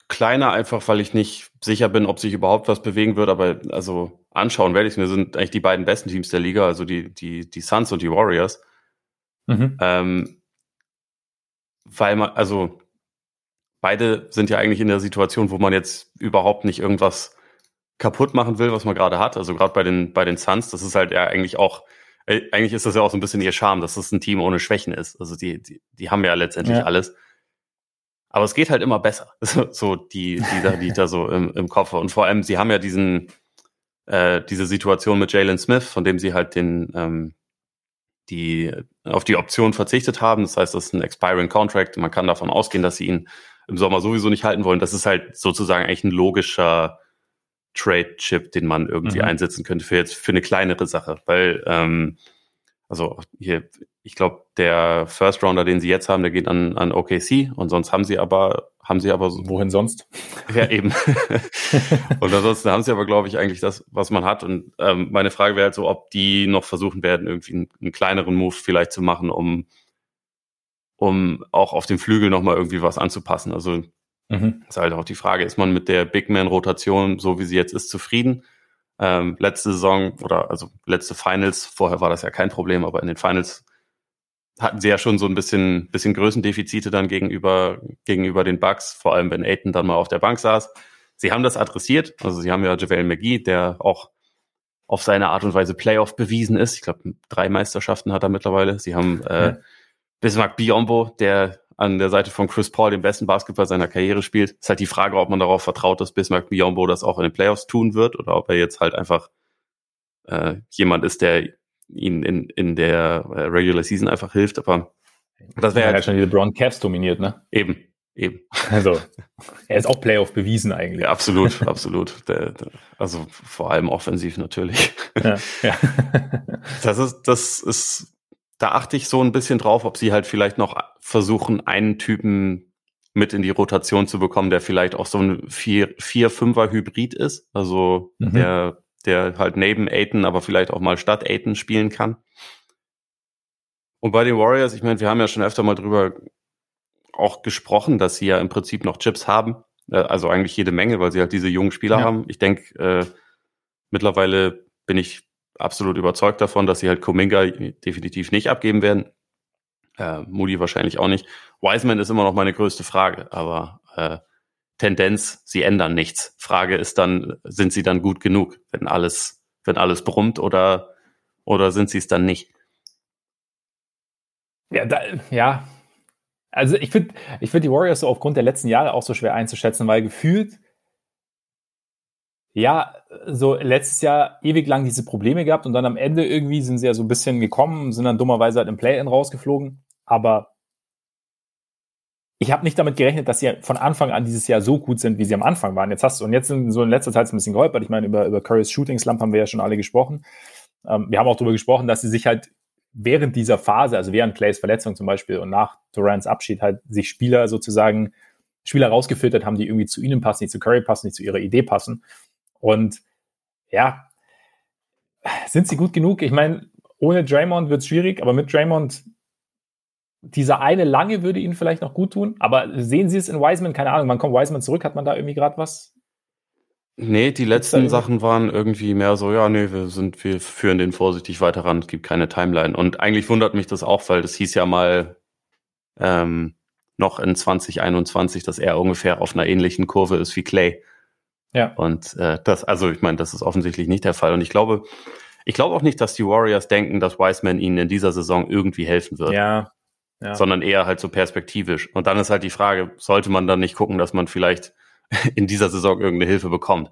kleiner einfach, weil ich nicht sicher bin, ob sich überhaupt was bewegen wird, aber also anschauen werde ich es mir, sind eigentlich die beiden besten Teams der Liga, also die, die, die Suns und die Warriors. Mhm. Ähm, weil man, also beide sind ja eigentlich in der Situation, wo man jetzt überhaupt nicht irgendwas kaputt machen will, was man gerade hat. Also gerade bei den, bei den Suns, das ist halt ja eigentlich auch, eigentlich ist das ja auch so ein bisschen ihr Charme, dass das ein Team ohne Schwächen ist. Also die, die, die haben ja letztendlich ja. alles. Aber es geht halt immer besser. So die, die da, die da so im, im Kopf. Und vor allem, sie haben ja diesen, äh, diese Situation mit Jalen Smith, von dem sie halt den, ähm, die, auf die Option verzichtet haben. Das heißt, das ist ein expiring Contract. Man kann davon ausgehen, dass sie ihn im Sommer sowieso nicht halten wollen. Das ist halt sozusagen eigentlich ein logischer Trade-Chip, den man irgendwie mhm. einsetzen könnte für jetzt für eine kleinere Sache. Weil, ähm, also hier, ich glaube, der First Rounder, den sie jetzt haben, der geht an, an O K C und sonst haben sie aber, haben sie aber so. Wohin sonst? Ja, eben. Und ansonsten haben sie aber, glaube ich, eigentlich das, was man hat. Und ähm, meine Frage wäre halt so, ob die noch versuchen werden, irgendwie einen, einen kleineren Move vielleicht zu machen, um um auch auf dem Flügel nochmal irgendwie was anzupassen. Also mhm. ist halt auch die Frage, ist man mit der Big-Man-Rotation, so wie sie jetzt ist, zufrieden? Ähm, letzte Saison oder also letzte Finals, vorher war das ja kein Problem, aber in den Finals hatten sie ja schon so ein bisschen bisschen Größendefizite dann gegenüber gegenüber den Bucks, vor allem wenn Ayton dann mal auf der Bank saß. Sie haben das adressiert, also sie haben ja JaVale McGee, der auch auf seine Art und Weise Playoff bewiesen ist. Ich glaube, drei Meisterschaften hat er mittlerweile. Sie haben äh, mhm. Bismarck Biyombo, der an der Seite von Chris Paul den besten Basketball seiner Karriere spielt. Ist halt die Frage, ob man darauf vertraut, dass Bismarck Biyombo das auch in den Playoffs tun wird oder ob er jetzt halt einfach äh, jemand ist, der ihnen in, in der äh, Regular Season einfach hilft. Aber das wäre ja halt schon die LeBron Cavs dominiert, ne? Eben, eben. Also er ist auch Playoff bewiesen eigentlich. Ja, absolut, absolut. Der, der, also vor allem offensiv natürlich. Ja, ja. Das ist, das ist Da achte ich so ein bisschen drauf, ob sie halt vielleicht noch versuchen, einen Typen mit in die Rotation zu bekommen, der vielleicht auch so ein vier-fünfer-Hybrid ist. Also mhm. der, der halt neben Ayton, aber vielleicht auch mal statt Ayton spielen kann. Und bei den Warriors, ich meine, wir haben ja schon öfter mal drüber auch gesprochen, dass sie ja im Prinzip noch Chips haben. Also eigentlich jede Menge, weil sie halt diese jungen Spieler ja. haben. Ich denke, äh, mittlerweile bin ich absolut überzeugt davon, dass sie halt Kuminga definitiv nicht abgeben werden. Äh, Moody wahrscheinlich auch nicht. Wiseman ist immer noch meine größte Frage, aber äh, Tendenz, sie ändern nichts. Frage ist dann, sind sie dann gut genug, wenn alles, wenn alles brummt oder, oder sind sie es dann nicht? Ja, da, ja. Also ich finde ich find die Warriors so aufgrund der letzten Jahre auch so schwer einzuschätzen, weil gefühlt, ja, so letztes Jahr ewig lang diese Probleme gehabt und dann am Ende irgendwie sind sie ja so ein bisschen gekommen, sind dann dummerweise halt im Play-In rausgeflogen, aber ich habe nicht damit gerechnet, dass sie von Anfang an dieses Jahr so gut sind, wie sie am Anfang waren. Jetzt hast du, und jetzt sind so in letzter Zeit ein bisschen geholpert. Ich meine, über, über Currys Shooting Slump haben wir ja schon alle gesprochen. Ähm, wir haben auch darüber gesprochen, dass sie sich halt während dieser Phase, also während Clays Verletzung zum Beispiel und nach Durants Abschied halt sich Spieler sozusagen, Spieler rausgefiltert haben, die irgendwie zu ihnen passen, nicht zu Curry passen, nicht zu ihrer Idee passen. Und ja, sind sie gut genug? Ich meine, ohne Draymond wird es schwierig, aber mit Draymond dieser eine lange würde ihnen vielleicht noch gut tun, aber sehen Sie es in Wiseman? Keine Ahnung, wann kommt Wiseman zurück? Hat man da irgendwie gerade was? Nee, die letzten Sachen waren irgendwie mehr so, ja, nee, wir sind, wir führen den vorsichtig weiter ran, es gibt keine Timeline. Und eigentlich wundert mich das auch, weil das hieß ja mal ähm, noch in zwanzig einundzwanzig, dass er ungefähr auf einer ähnlichen Kurve ist wie Klay. Ja. Und äh, das, also ich meine, das ist offensichtlich nicht der Fall. Und ich glaube, ich glaube auch nicht, dass die Warriors denken, dass Wiseman ihnen in dieser Saison irgendwie helfen wird. Ja. Ja. Sondern eher halt so perspektivisch. Und dann ist halt die Frage, sollte man dann nicht gucken, dass man vielleicht in dieser Saison irgendeine Hilfe bekommt?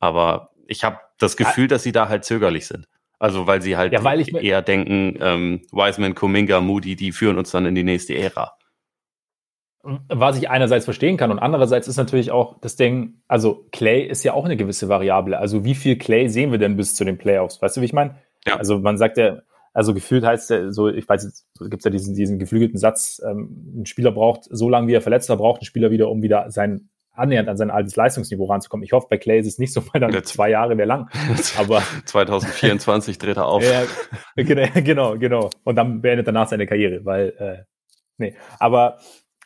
Aber ich habe das Gefühl, ja, dass sie da halt zögerlich sind. Also weil sie halt ja, weil ich eher denken, ähm, Wiseman, Kuminga, Moody, die führen uns dann in die nächste Ära. Was ich einerseits verstehen kann und andererseits ist natürlich auch das Ding, also Klay ist ja auch eine gewisse Variable. Also wie viel Klay sehen wir denn bis zu den Playoffs? Weißt du, wie ich meine? Ja. Also man sagt ja, also gefühlt heißt der, so, ich weiß jetzt, gibt's ja diesen, diesen geflügelten Satz, ähm, ein Spieler braucht so lange, wie er verletzt war, braucht ein Spieler wieder, um wieder sein, annähernd an sein altes Leistungsniveau ranzukommen. Ich hoffe, bei Klay ist es nicht so, weil dann zwei Jahre wäre lang. Aber zwanzig vierundzwanzig dreht er auf. Ja, genau, genau. Und dann beendet danach seine Karriere, weil, äh, nee. Aber,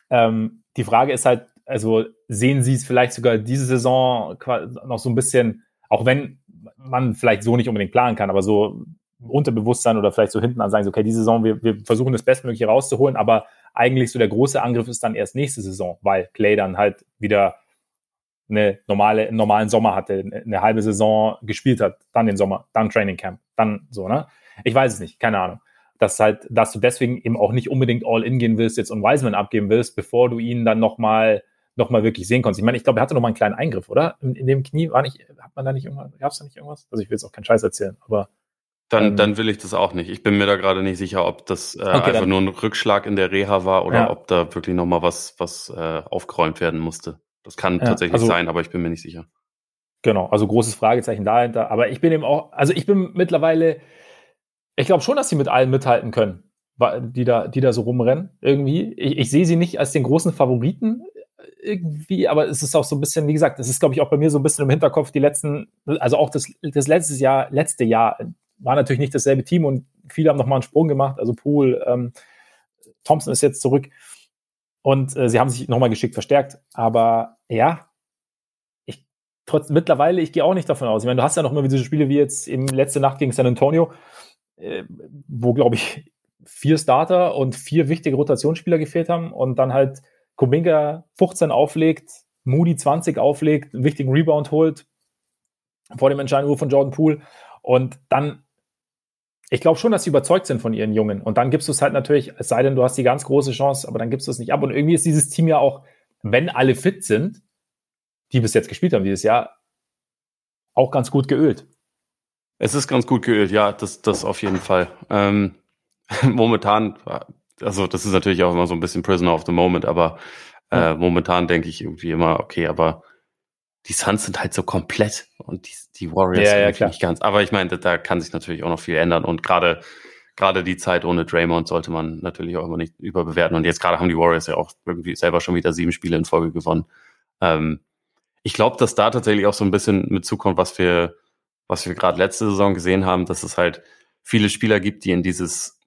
ähm, die Frage ist halt, also, sehen Sie es vielleicht sogar diese Saison noch so ein bisschen, auch wenn man vielleicht so nicht unbedingt planen kann, aber so, Unterbewusstsein oder vielleicht so hinten an sagen, so, okay, diese Saison, wir, wir versuchen das Bestmögliche rauszuholen, aber eigentlich so der große Angriff ist dann erst nächste Saison, weil Klay dann halt wieder eine normale, einen normalen Sommer hatte, eine halbe Saison gespielt hat, dann den Sommer, dann Training Camp, dann so, ne? Ich weiß es nicht, keine Ahnung. Dass halt, dass du deswegen eben auch nicht unbedingt All-In gehen willst jetzt und Wiseman abgeben willst, bevor du ihn dann nochmal noch mal wirklich sehen konntest. Ich meine, ich glaube, er hatte nochmal einen kleinen Eingriff, oder? In, in dem Knie war nicht, hat man da nicht irgendwas, gab es da nicht irgendwas? Also ich will jetzt auch keinen Scheiß erzählen, aber Dann, dann will ich das auch nicht. Ich bin mir da gerade nicht sicher, ob das äh, okay, einfach dann nur ein Rückschlag in der Reha war oder ja, ob da wirklich nochmal was, was äh, aufgeräumt werden musste. Das kann ja tatsächlich also sein, aber ich bin mir nicht sicher. Genau, also großes Fragezeichen dahinter. Aber ich bin eben auch, also ich bin mittlerweile, ich glaube schon, dass sie mit allen mithalten können, die da, die da so rumrennen irgendwie. Ich, ich sehe sie nicht als den großen Favoriten irgendwie, aber es ist auch so ein bisschen, wie gesagt, das ist, glaube ich, auch bei mir so ein bisschen im Hinterkopf die letzten, also auch das, das letztes Jahr, letzte Jahr, war natürlich nicht dasselbe Team und viele haben nochmal einen Sprung gemacht, also Poole, ähm, Thompson ist jetzt zurück und äh, sie haben sich nochmal geschickt verstärkt, aber ja, ich trotz mittlerweile, ich gehe auch nicht davon aus, ich meine, du hast ja nochmal diese Spiele wie jetzt eben letzte Nacht gegen San Antonio, äh, wo glaube ich vier Starter und vier wichtige Rotationsspieler gefehlt haben und dann halt Kuminga fünfzehn auflegt, Moody zwanzig auflegt, einen wichtigen Rebound holt, vor dem entscheidenden Wurf von Jordan Poole und dann ich glaube schon, dass sie überzeugt sind von ihren Jungen. Und dann gibst du es halt natürlich, es sei denn, du hast die ganz große Chance, aber dann gibst du es nicht ab. Und irgendwie ist dieses Team ja auch, wenn alle fit sind, die bis jetzt gespielt haben dieses Jahr, auch ganz gut geölt. Es ist ganz gut geölt, ja, das, das auf jeden Fall. Ähm, momentan, also das ist natürlich auch immer so ein bisschen Prisoner of the Moment, aber äh, mhm. momentan denke ich irgendwie immer, okay, aber die Suns sind halt so komplett und die, die Warriors ja, ja, nicht ganz. Aber ich meine, da, da kann sich natürlich auch noch viel ändern. Und gerade gerade die Zeit ohne Draymond sollte man natürlich auch immer nicht überbewerten. Und jetzt gerade haben die Warriors ja auch irgendwie selber schon wieder sieben Spiele in Folge gewonnen. Ähm, ich glaube, dass da tatsächlich auch so ein bisschen mit zukommt, was wir was wir gerade letzte Saison gesehen haben, dass es halt viele Spieler gibt, die in dieses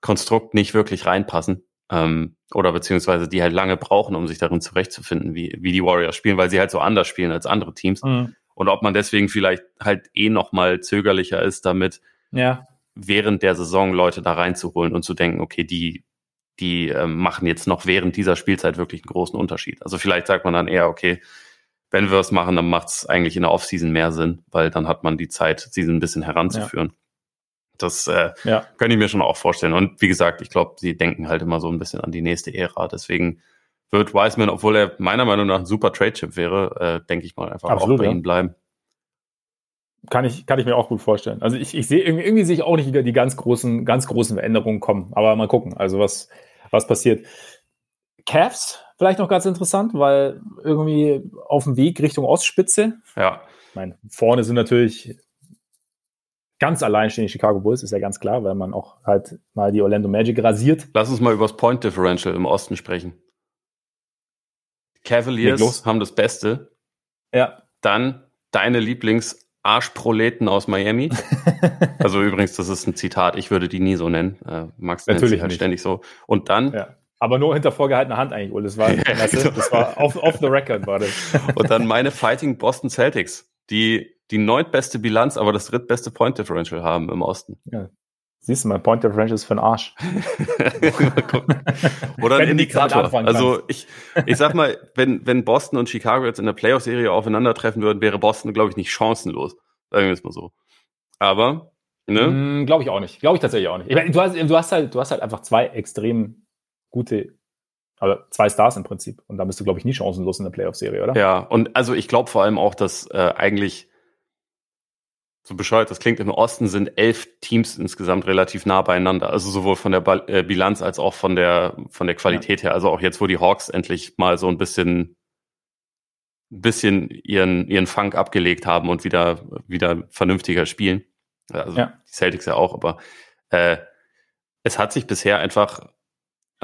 Konstrukt nicht wirklich reinpassen. Ähm, oder beziehungsweise die halt lange brauchen, um sich darin zurechtzufinden, wie, wie die Warriors spielen, weil sie halt so anders spielen als andere Teams. Mhm. und ob man deswegen vielleicht halt eh nochmal zögerlicher ist damit, ja, während der Saison Leute da reinzuholen und zu denken, okay, die, die äh, machen jetzt noch während dieser Spielzeit wirklich einen großen Unterschied. Also vielleicht sagt man dann eher, okay, wenn wir es machen, dann macht es eigentlich in der Offseason mehr Sinn, weil dann hat man die Zeit, sie ein bisschen heranzuführen. Ja. Das äh, ja. könnte ich mir schon auch vorstellen. Und wie gesagt, ich glaube, sie denken halt immer so ein bisschen an die nächste Ära. Deswegen wird Wiseman, obwohl er meiner Meinung nach ein super Trade-Chip wäre, äh, denke ich mal, einfach Absolut, auch bei ja. ihnen bleiben. Kann ich, kann ich mir auch gut vorstellen. Also ich, ich sehe irgendwie, irgendwie sehe ich auch nicht die ganz großen, ganz großen Veränderungen kommen. Aber mal gucken, also was, was passiert. Cavs vielleicht noch ganz interessant, weil irgendwie auf dem Weg Richtung Ostspitze. Ja. Ich meine, vorne sind natürlich ganz alleinstehende Chicago Bulls, ist ja ganz klar, weil man auch halt mal die Orlando Magic rasiert. Lass uns mal über das Point Differential im Osten sprechen. Cavaliers haben das Beste. Ja. Dann deine Lieblings-Arschproleten aus Miami. Also übrigens, das ist ein Zitat, ich würde die nie so nennen. Äh, Max nennt sie halt nicht. Ständig so. Und dann... Ja. Aber nur hinter vorgehaltener Hand eigentlich, Ul. Das war, das war off, off the record, war das. Und dann meine Fighting Boston Celtics, die die neuntbeste Bilanz, aber das drittbeste Point Differential haben im Osten. Ja. Siehst du, mein Point Differential ist für den Arsch. Oder ein Indikator. Also ich, ich sag mal, wenn, wenn Boston und Chicago jetzt in der Playoff-Serie aufeinandertreffen würden, wäre Boston, glaube ich, nicht chancenlos. Sagen wir es mal so. Aber, ne? Mm, glaube ich auch nicht. Glaube ich tatsächlich auch nicht. Ich meine, du hast, du hast halt, du hast halt einfach zwei extrem gute, aber zwei Stars im Prinzip. Und da bist du, glaube ich, nie chancenlos in der Playoff-Serie, oder? Ja, und also ich glaube vor allem auch, dass äh, eigentlich, so bescheuert das klingt, im Osten sind elf Teams insgesamt relativ nah beieinander. Also sowohl von der Bal- äh, Bilanz als auch von der von der Qualität ja. her. Also auch jetzt, wo die Hawks endlich mal so ein bisschen bisschen ihren ihren Funk abgelegt haben und wieder, wieder vernünftiger spielen. Also ja. die Celtics ja auch, aber äh, es hat sich bisher einfach...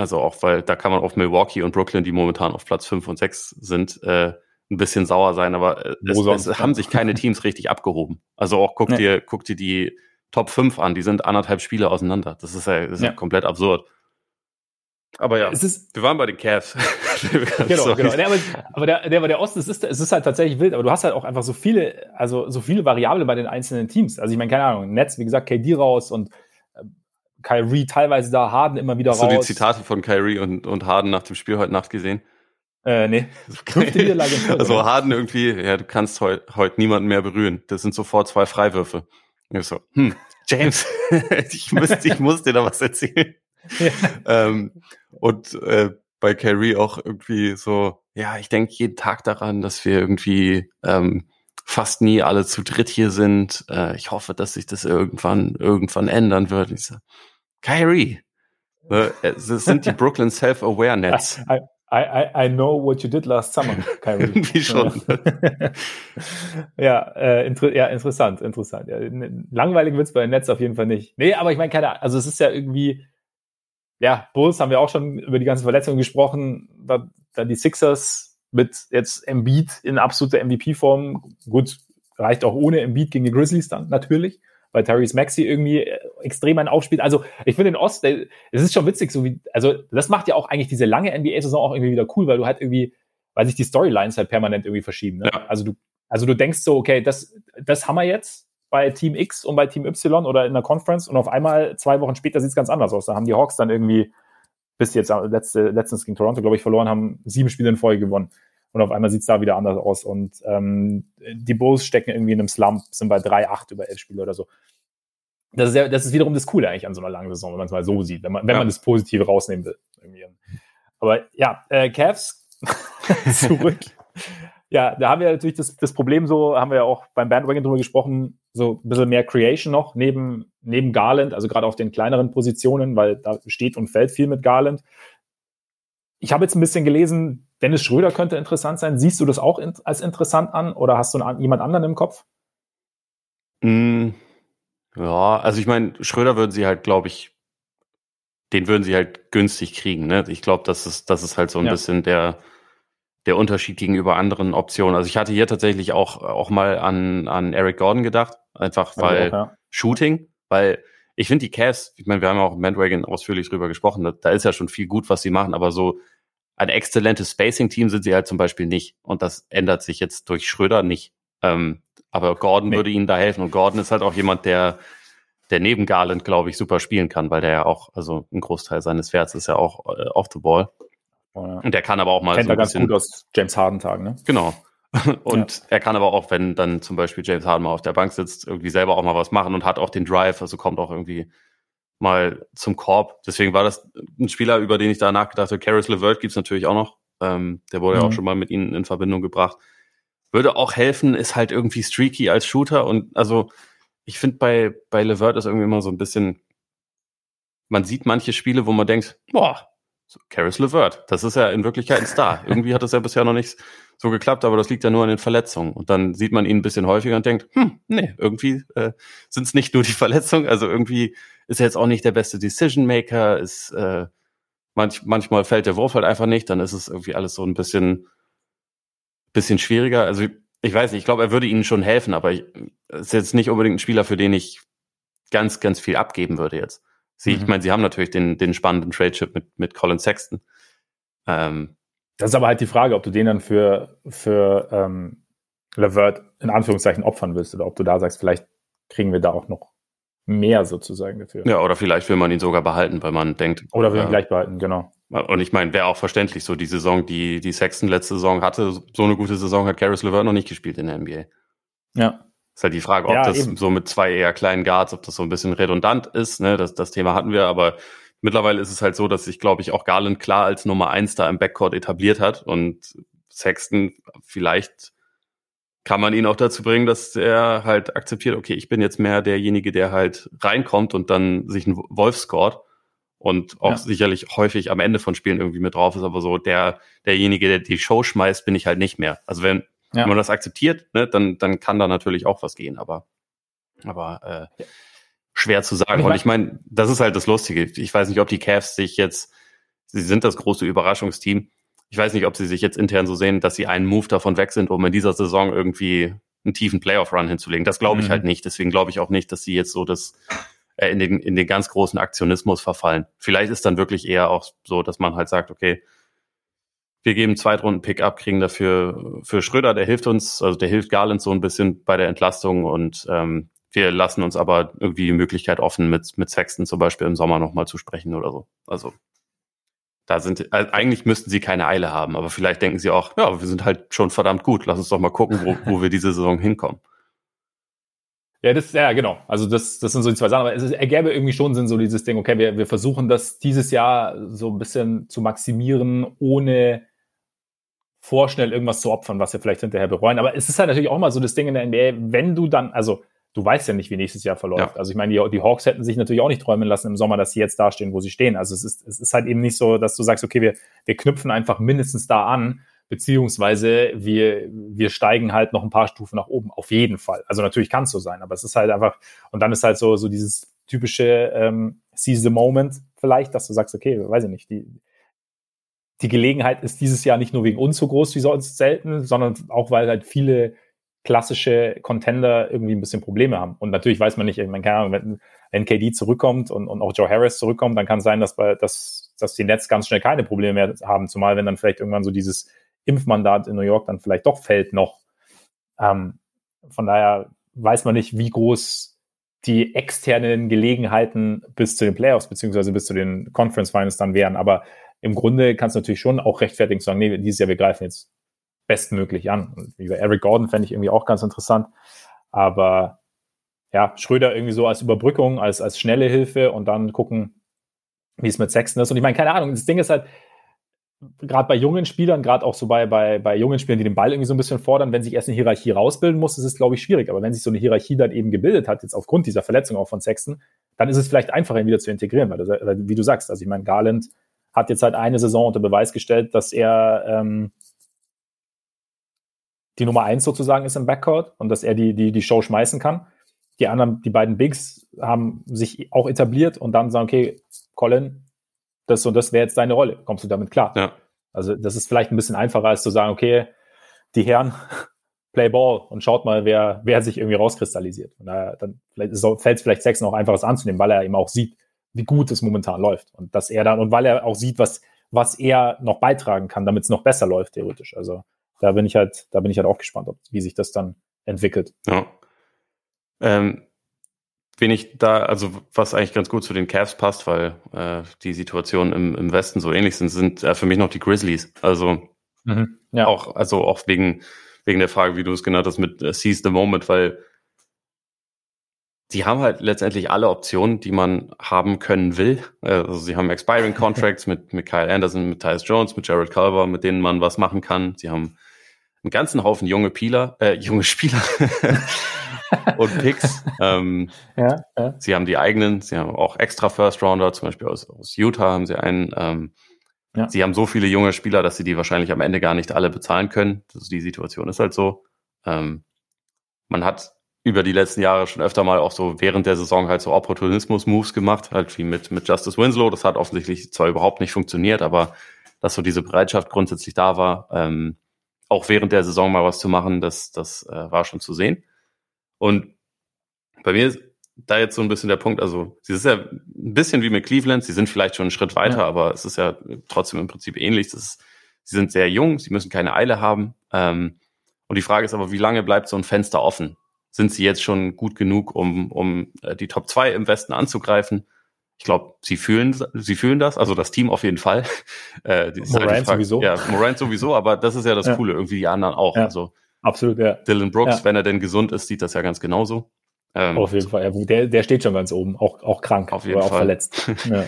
Also auch, weil da kann man auf Milwaukee und Brooklyn, die momentan auf Platz fünf und sechs sind, äh, ein bisschen sauer sein, aber es, es haben sich keine Teams richtig abgehoben. Also auch guck, nee. dir, guck dir die Top fünf an, die sind anderthalb Spiele auseinander. Das ist ja, das ist ja. komplett absurd. Aber ja, es ist, wir waren bei den Cavs. genau, genau. Nee, aber aber der, der, der Osten, es ist, es ist halt tatsächlich wild, aber du hast halt auch einfach so viele, also so viele Variablen bei den einzelnen Teams. Also ich meine, keine Ahnung, Nets, wie gesagt, K D raus und Kyrie teilweise da, Harden immer wieder raus. Hast du die Zitate von Kyrie und, und Harden nach dem Spiel heute Nacht gesehen? Äh, nee. Okay. Also Harden irgendwie, ja, du kannst heute heut niemanden mehr berühren. Das sind sofort zwei Freiwürfe. Und ich so, hm, James, ich, müsst, ich muss dir da was erzählen. Ja. Ähm, und äh, bei Kyrie auch irgendwie so, ja, ich denke jeden Tag daran, dass wir irgendwie ähm, fast nie alle zu dritt hier sind. Äh, ich hoffe, dass sich das irgendwann irgendwann ändern wird. Ich so, Kyrie, ne, das sind die Brooklyn Self-Aware Nets. I, I, I know what you did last summer, Kyrie. Irgendwie schon. ja, äh, inter- ja, interessant, interessant. Ja, langweilig wird's bei den Nets auf jeden Fall nicht. Nee, aber ich meine, keine Ahnung, also es ist ja irgendwie, ja, Bulls haben wir auch schon über die ganzen Verletzungen gesprochen, dann da die Sixers mit jetzt Embiid in absoluter M V P-Form, gut, reicht auch ohne Embiid gegen die Grizzlies dann natürlich, weil Tyrese Maxey irgendwie extrem einen aufspielt. Also ich finde den Ost, es ist schon witzig, so wie, also das macht ja auch eigentlich diese lange N B A-Saison auch irgendwie wieder cool, weil du halt irgendwie, weil sich die Storylines halt permanent irgendwie verschieben. Ne? Ja. Also du, also du denkst so, okay, das, das haben wir jetzt bei Team X und bei Team Y oder in der Conference und auf einmal zwei Wochen später sieht es ganz anders aus. Da haben die Hawks dann irgendwie, bis jetzt letzte, letztens gegen Toronto, glaube ich, verloren, haben sieben Spiele in Folge gewonnen. Und auf einmal sieht es da wieder anders aus. Und ähm, die Bulls stecken irgendwie in einem Slump, sind bei drei acht über elf Spiele oder so. Das ist, ja, das ist wiederum das Coole eigentlich an so einer langen Saison, wenn man es mal so sieht, wenn man, wenn ja. man das Positive rausnehmen will. Irgendwie. Aber ja, äh, Cavs zurück. Ja, da haben wir natürlich das, das Problem so, haben wir ja auch beim Bandwagon drüber gesprochen, so ein bisschen mehr Creation noch neben, neben Garland, also gerade auf den kleineren Positionen, weil da steht und fällt viel mit Garland. Ich habe jetzt ein bisschen gelesen, Dennis Schröder könnte interessant sein. Siehst du das auch in, als interessant an oder hast du einen, jemand anderen im Kopf? Mm, ja, also ich meine, Schröder würden sie halt, glaube ich, den würden sie halt günstig kriegen. Ne? Ich glaube, das ist, das ist halt so ein ja. bisschen der, der Unterschied gegenüber anderen Optionen. Also ich hatte hier tatsächlich auch, auch mal an, an Eric Gordon gedacht, einfach weil auch, ja. Shooting, weil ich finde die Cavs, ich meine, wir haben ja auch im Bandwagon ausführlich drüber gesprochen, da, da ist ja schon viel gut, was sie machen, aber so ein exzellentes Spacing-Team sind sie halt zum Beispiel nicht. Und das ändert sich jetzt durch Schröder nicht. Ähm, aber Gordon nee. würde ihnen da helfen. Und Gordon ist halt auch jemand, der, der neben Garland, glaube ich, super spielen kann, weil der ja auch, also ein Großteil seines Werts ist ja auch äh, off the ball. Oh, ja. Und der kann aber auch mal Kennt so ein bisschen... Kennt er ganz gut aus James Harden-Tagen, ne? Genau. Und ja. er kann aber auch, wenn dann zum Beispiel James Harden mal auf der Bank sitzt, irgendwie selber auch mal was machen und hat auch den Drive, also kommt auch irgendwie mal zum Korb. Deswegen war das ein Spieler, über den ich da nachgedacht habe. Caris LeVert gibt es natürlich auch noch. Ähm, der wurde mhm. ja auch schon mal mit ihnen in Verbindung gebracht. Würde auch helfen, ist halt irgendwie streaky als Shooter. Und also ich finde, bei, bei LeVert ist irgendwie immer so ein bisschen, man sieht manche Spiele, wo man denkt, boah, so, Caris LeVert, das ist ja in Wirklichkeit ein Star. Irgendwie hat das ja bisher noch nichts so geklappt, aber das liegt ja nur an den Verletzungen. Und dann sieht man ihn ein bisschen häufiger und denkt, hm, nee, irgendwie äh, sind es nicht nur die Verletzungen. Also irgendwie ist er jetzt auch nicht der beste Decision-Maker. Ist, äh, manch, manchmal fällt der Wurf halt einfach nicht. Dann ist es irgendwie alles so ein bisschen, bisschen schwieriger. Also ich, ich weiß nicht, ich glaube, er würde ihnen schon helfen, aber ich, ist jetzt nicht unbedingt ein Spieler, für den ich ganz, ganz viel abgeben würde jetzt. Sie, mhm. Ich meine, sie haben natürlich den, den spannenden Trade-Chip mit, mit Collin Sexton. Ähm, das ist aber halt die Frage, ob du den dann für, für ähm, LeVert in Anführungszeichen opfern willst oder ob du da sagst, vielleicht kriegen wir da auch noch mehr sozusagen dafür. Ja, oder vielleicht will man ihn sogar behalten, weil man denkt... Oder will äh, ihn gleich behalten, genau. Und ich meine, wäre auch verständlich, so die Saison, die, die Sexton letzte Saison hatte, so eine gute Saison hat Caris LeVert noch nicht gespielt in der N B A. Ja. Ist halt die Frage, ob ja, das eben. so mit zwei eher kleinen Guards, ob das so ein bisschen redundant ist, ne, das, das Thema hatten wir, aber mittlerweile ist es halt so, dass sich, glaube ich, auch Garland klar als Nummer eins da im Backcourt etabliert hat und Sexton, vielleicht kann man ihn auch dazu bringen, dass er halt akzeptiert, okay, ich bin jetzt mehr derjenige, der halt reinkommt und dann sich einen Wolf scored und auch ja. sicherlich häufig am Ende von Spielen irgendwie mit drauf ist, aber so der, derjenige, der die Show schmeißt, bin ich halt nicht mehr. Also wenn Ja. Wenn man das akzeptiert, ne, dann, dann kann da natürlich auch was gehen, aber, aber äh, schwer zu sagen. Und ich meine, das ist halt das Lustige. Ich weiß nicht, ob die Cavs sich jetzt, sie sind das große Überraschungsteam, ich weiß nicht, ob sie sich jetzt intern so sehen, dass sie einen Move davon weg sind, um in dieser Saison irgendwie einen tiefen Playoff-Run hinzulegen. Das glaube ich mhm. halt nicht. Deswegen glaube ich auch nicht, dass sie jetzt so das äh, in, den, in den ganz großen Aktionismus verfallen. Vielleicht ist dann wirklich eher auch so, dass man halt sagt, okay, wir geben Zweitrunden-Pick ab, kriegen dafür für Schröder, der hilft uns, also der hilft Garland so ein bisschen bei der Entlastung und ähm, wir lassen uns aber irgendwie die Möglichkeit offen, mit, mit Sexton zum Beispiel im Sommer nochmal zu sprechen oder so. Also da sind, also eigentlich müssten sie keine Eile haben, aber vielleicht denken sie auch, ja, wir sind halt schon verdammt gut, lass uns doch mal gucken, wo, wo wir diese Saison hinkommen. Ja, das, ja, genau. Also das, das sind so die zwei Sachen, aber es ist, ergäbe irgendwie schon Sinn, so dieses Ding, okay, wir, wir versuchen das dieses Jahr so ein bisschen zu maximieren, ohne vorschnell irgendwas zu opfern, was wir vielleicht hinterher bereuen. Aber es ist halt natürlich auch mal so das Ding in der N B A, wenn du dann, also du weißt ja nicht, wie nächstes Jahr verläuft. Ja. Also ich meine, die, die Hawks hätten sich natürlich auch nicht träumen lassen im Sommer, dass sie jetzt dastehen, wo sie stehen. Also es ist, es ist halt eben nicht so, dass du sagst, okay, wir, wir knüpfen einfach mindestens da an, beziehungsweise wir, wir steigen halt noch ein paar Stufen nach oben, auf jeden Fall. Also natürlich kann es so sein, aber es ist halt einfach, und dann ist halt so, so dieses typische ähm, Seize the Moment vielleicht, dass du sagst, okay, weiß ich nicht, die Die Gelegenheit ist dieses Jahr nicht nur wegen uns so groß wie sonst selten, sondern auch, weil halt viele klassische Contender irgendwie ein bisschen Probleme haben. Und natürlich weiß man nicht, ich meine, keine Ahnung, wenn, wenn K D zurückkommt und, und auch Joe Harris zurückkommt, dann kann es sein, dass, bei, dass, dass die Nets ganz schnell keine Probleme mehr haben, zumal wenn dann vielleicht irgendwann so dieses Impfmandat in New York dann vielleicht doch fällt noch. Ähm, von daher weiß man nicht, wie groß die externen Gelegenheiten bis zu den Playoffs beziehungsweise bis zu den Conference Finals dann wären, aber im Grunde kannst du natürlich schon auch rechtfertigen zu sagen, nee, dieses Jahr, wir greifen jetzt bestmöglich an. Und wie gesagt, Eric Gordon fände ich irgendwie auch ganz interessant. Aber ja, Schröder irgendwie so als Überbrückung, als, als schnelle Hilfe und dann gucken, wie es mit Sexton ist. Und ich meine, keine Ahnung, das Ding ist halt, gerade bei jungen Spielern, gerade auch so bei, bei, bei jungen Spielern, die den Ball irgendwie so ein bisschen fordern, wenn sich erst eine Hierarchie rausbilden muss, ist es, glaube ich, schwierig. Aber wenn sich so eine Hierarchie dann eben gebildet hat, jetzt aufgrund dieser Verletzung auch von Sexton, dann ist es vielleicht einfacher, ihn wieder zu integrieren. Weil, weil wie du sagst, also ich meine, Garland hat jetzt halt eine Saison unter Beweis gestellt, dass er ähm, die Nummer eins sozusagen ist im Backcourt und dass er die, die, die Show schmeißen kann. Die anderen, die beiden Bigs haben sich auch etabliert und dann sagen, okay, Collin, das und das wäre jetzt deine Rolle. Kommst du damit klar? Ja. Also das ist vielleicht ein bisschen einfacher, als zu sagen, okay, die Herren, play ball und schaut mal, wer, wer sich irgendwie rauskristallisiert. Und da, dann fällt es vielleicht Sexton auch einfach, was anzunehmen, weil er eben auch sieht, wie gut es momentan läuft. Und dass er dann, und weil er auch sieht, was, was er noch beitragen kann, damit es noch besser läuft, theoretisch. Also da bin ich halt, da bin ich halt auch gespannt, ob, wie sich das dann entwickelt. Ja. Ähm, wen ich da, also was eigentlich ganz gut zu den Cavs passt, weil äh, die Situation im, im Westen so ähnlich sind, sind äh, für mich noch die Grizzlies. Also mhm, ja. auch, also auch wegen, wegen der Frage, wie du es genannt hast, mit äh, Seize the Moment, weil die haben halt letztendlich alle Optionen, die man haben können will. Also sie haben Expiring Contracts mit, mit Kyle Anderson, mit Tyus Jones, mit Jared Culver, mit denen man was machen kann. Sie haben einen ganzen Haufen junge Spieler, äh, junge Spieler und Picks. Ähm, ja, ja. Sie haben die eigenen, sie haben auch extra First Rounder, zum Beispiel aus, aus Utah haben sie einen. Ähm, ja. Sie haben so viele junge Spieler, dass sie die wahrscheinlich am Ende gar nicht alle bezahlen können. Das, die Situation ist halt so. Ähm, man hat über die letzten Jahre schon öfter mal auch so während der Saison halt so Opportunismus-Moves gemacht, halt wie mit, mit Justice Winslow. Das hat offensichtlich zwar überhaupt nicht funktioniert, aber dass so diese Bereitschaft grundsätzlich da war, ähm, auch während der Saison mal was zu machen, das, das äh, war schon zu sehen. Und bei mir ist da jetzt so ein bisschen der Punkt, also sie ist ja ein bisschen wie mit Cleveland, sie sind vielleicht schon einen Schritt weiter, ja. aber es ist ja trotzdem im Prinzip ähnlich. Das ist, sie sind sehr jung, sie müssen keine Eile haben. Ähm, und die Frage ist aber, wie lange bleibt so ein Fenster offen? Sind sie jetzt schon gut genug, um, um die Top zwei im Westen anzugreifen? Ich glaube, sie fühlen, sie fühlen das, also das Team auf jeden Fall. Äh, die Morant halt sowieso. Ja, Morant sowieso, aber das ist ja das ja. Coole, irgendwie die anderen auch. Ja. Also absolut, ja. Dylan Brooks, ja. wenn er denn gesund ist, sieht das ja ganz genauso. Ähm, auf jeden Fall, ja, der, der steht schon ganz oben, auch, auch krank, auf jeden Fall. Auch verletzt. ja.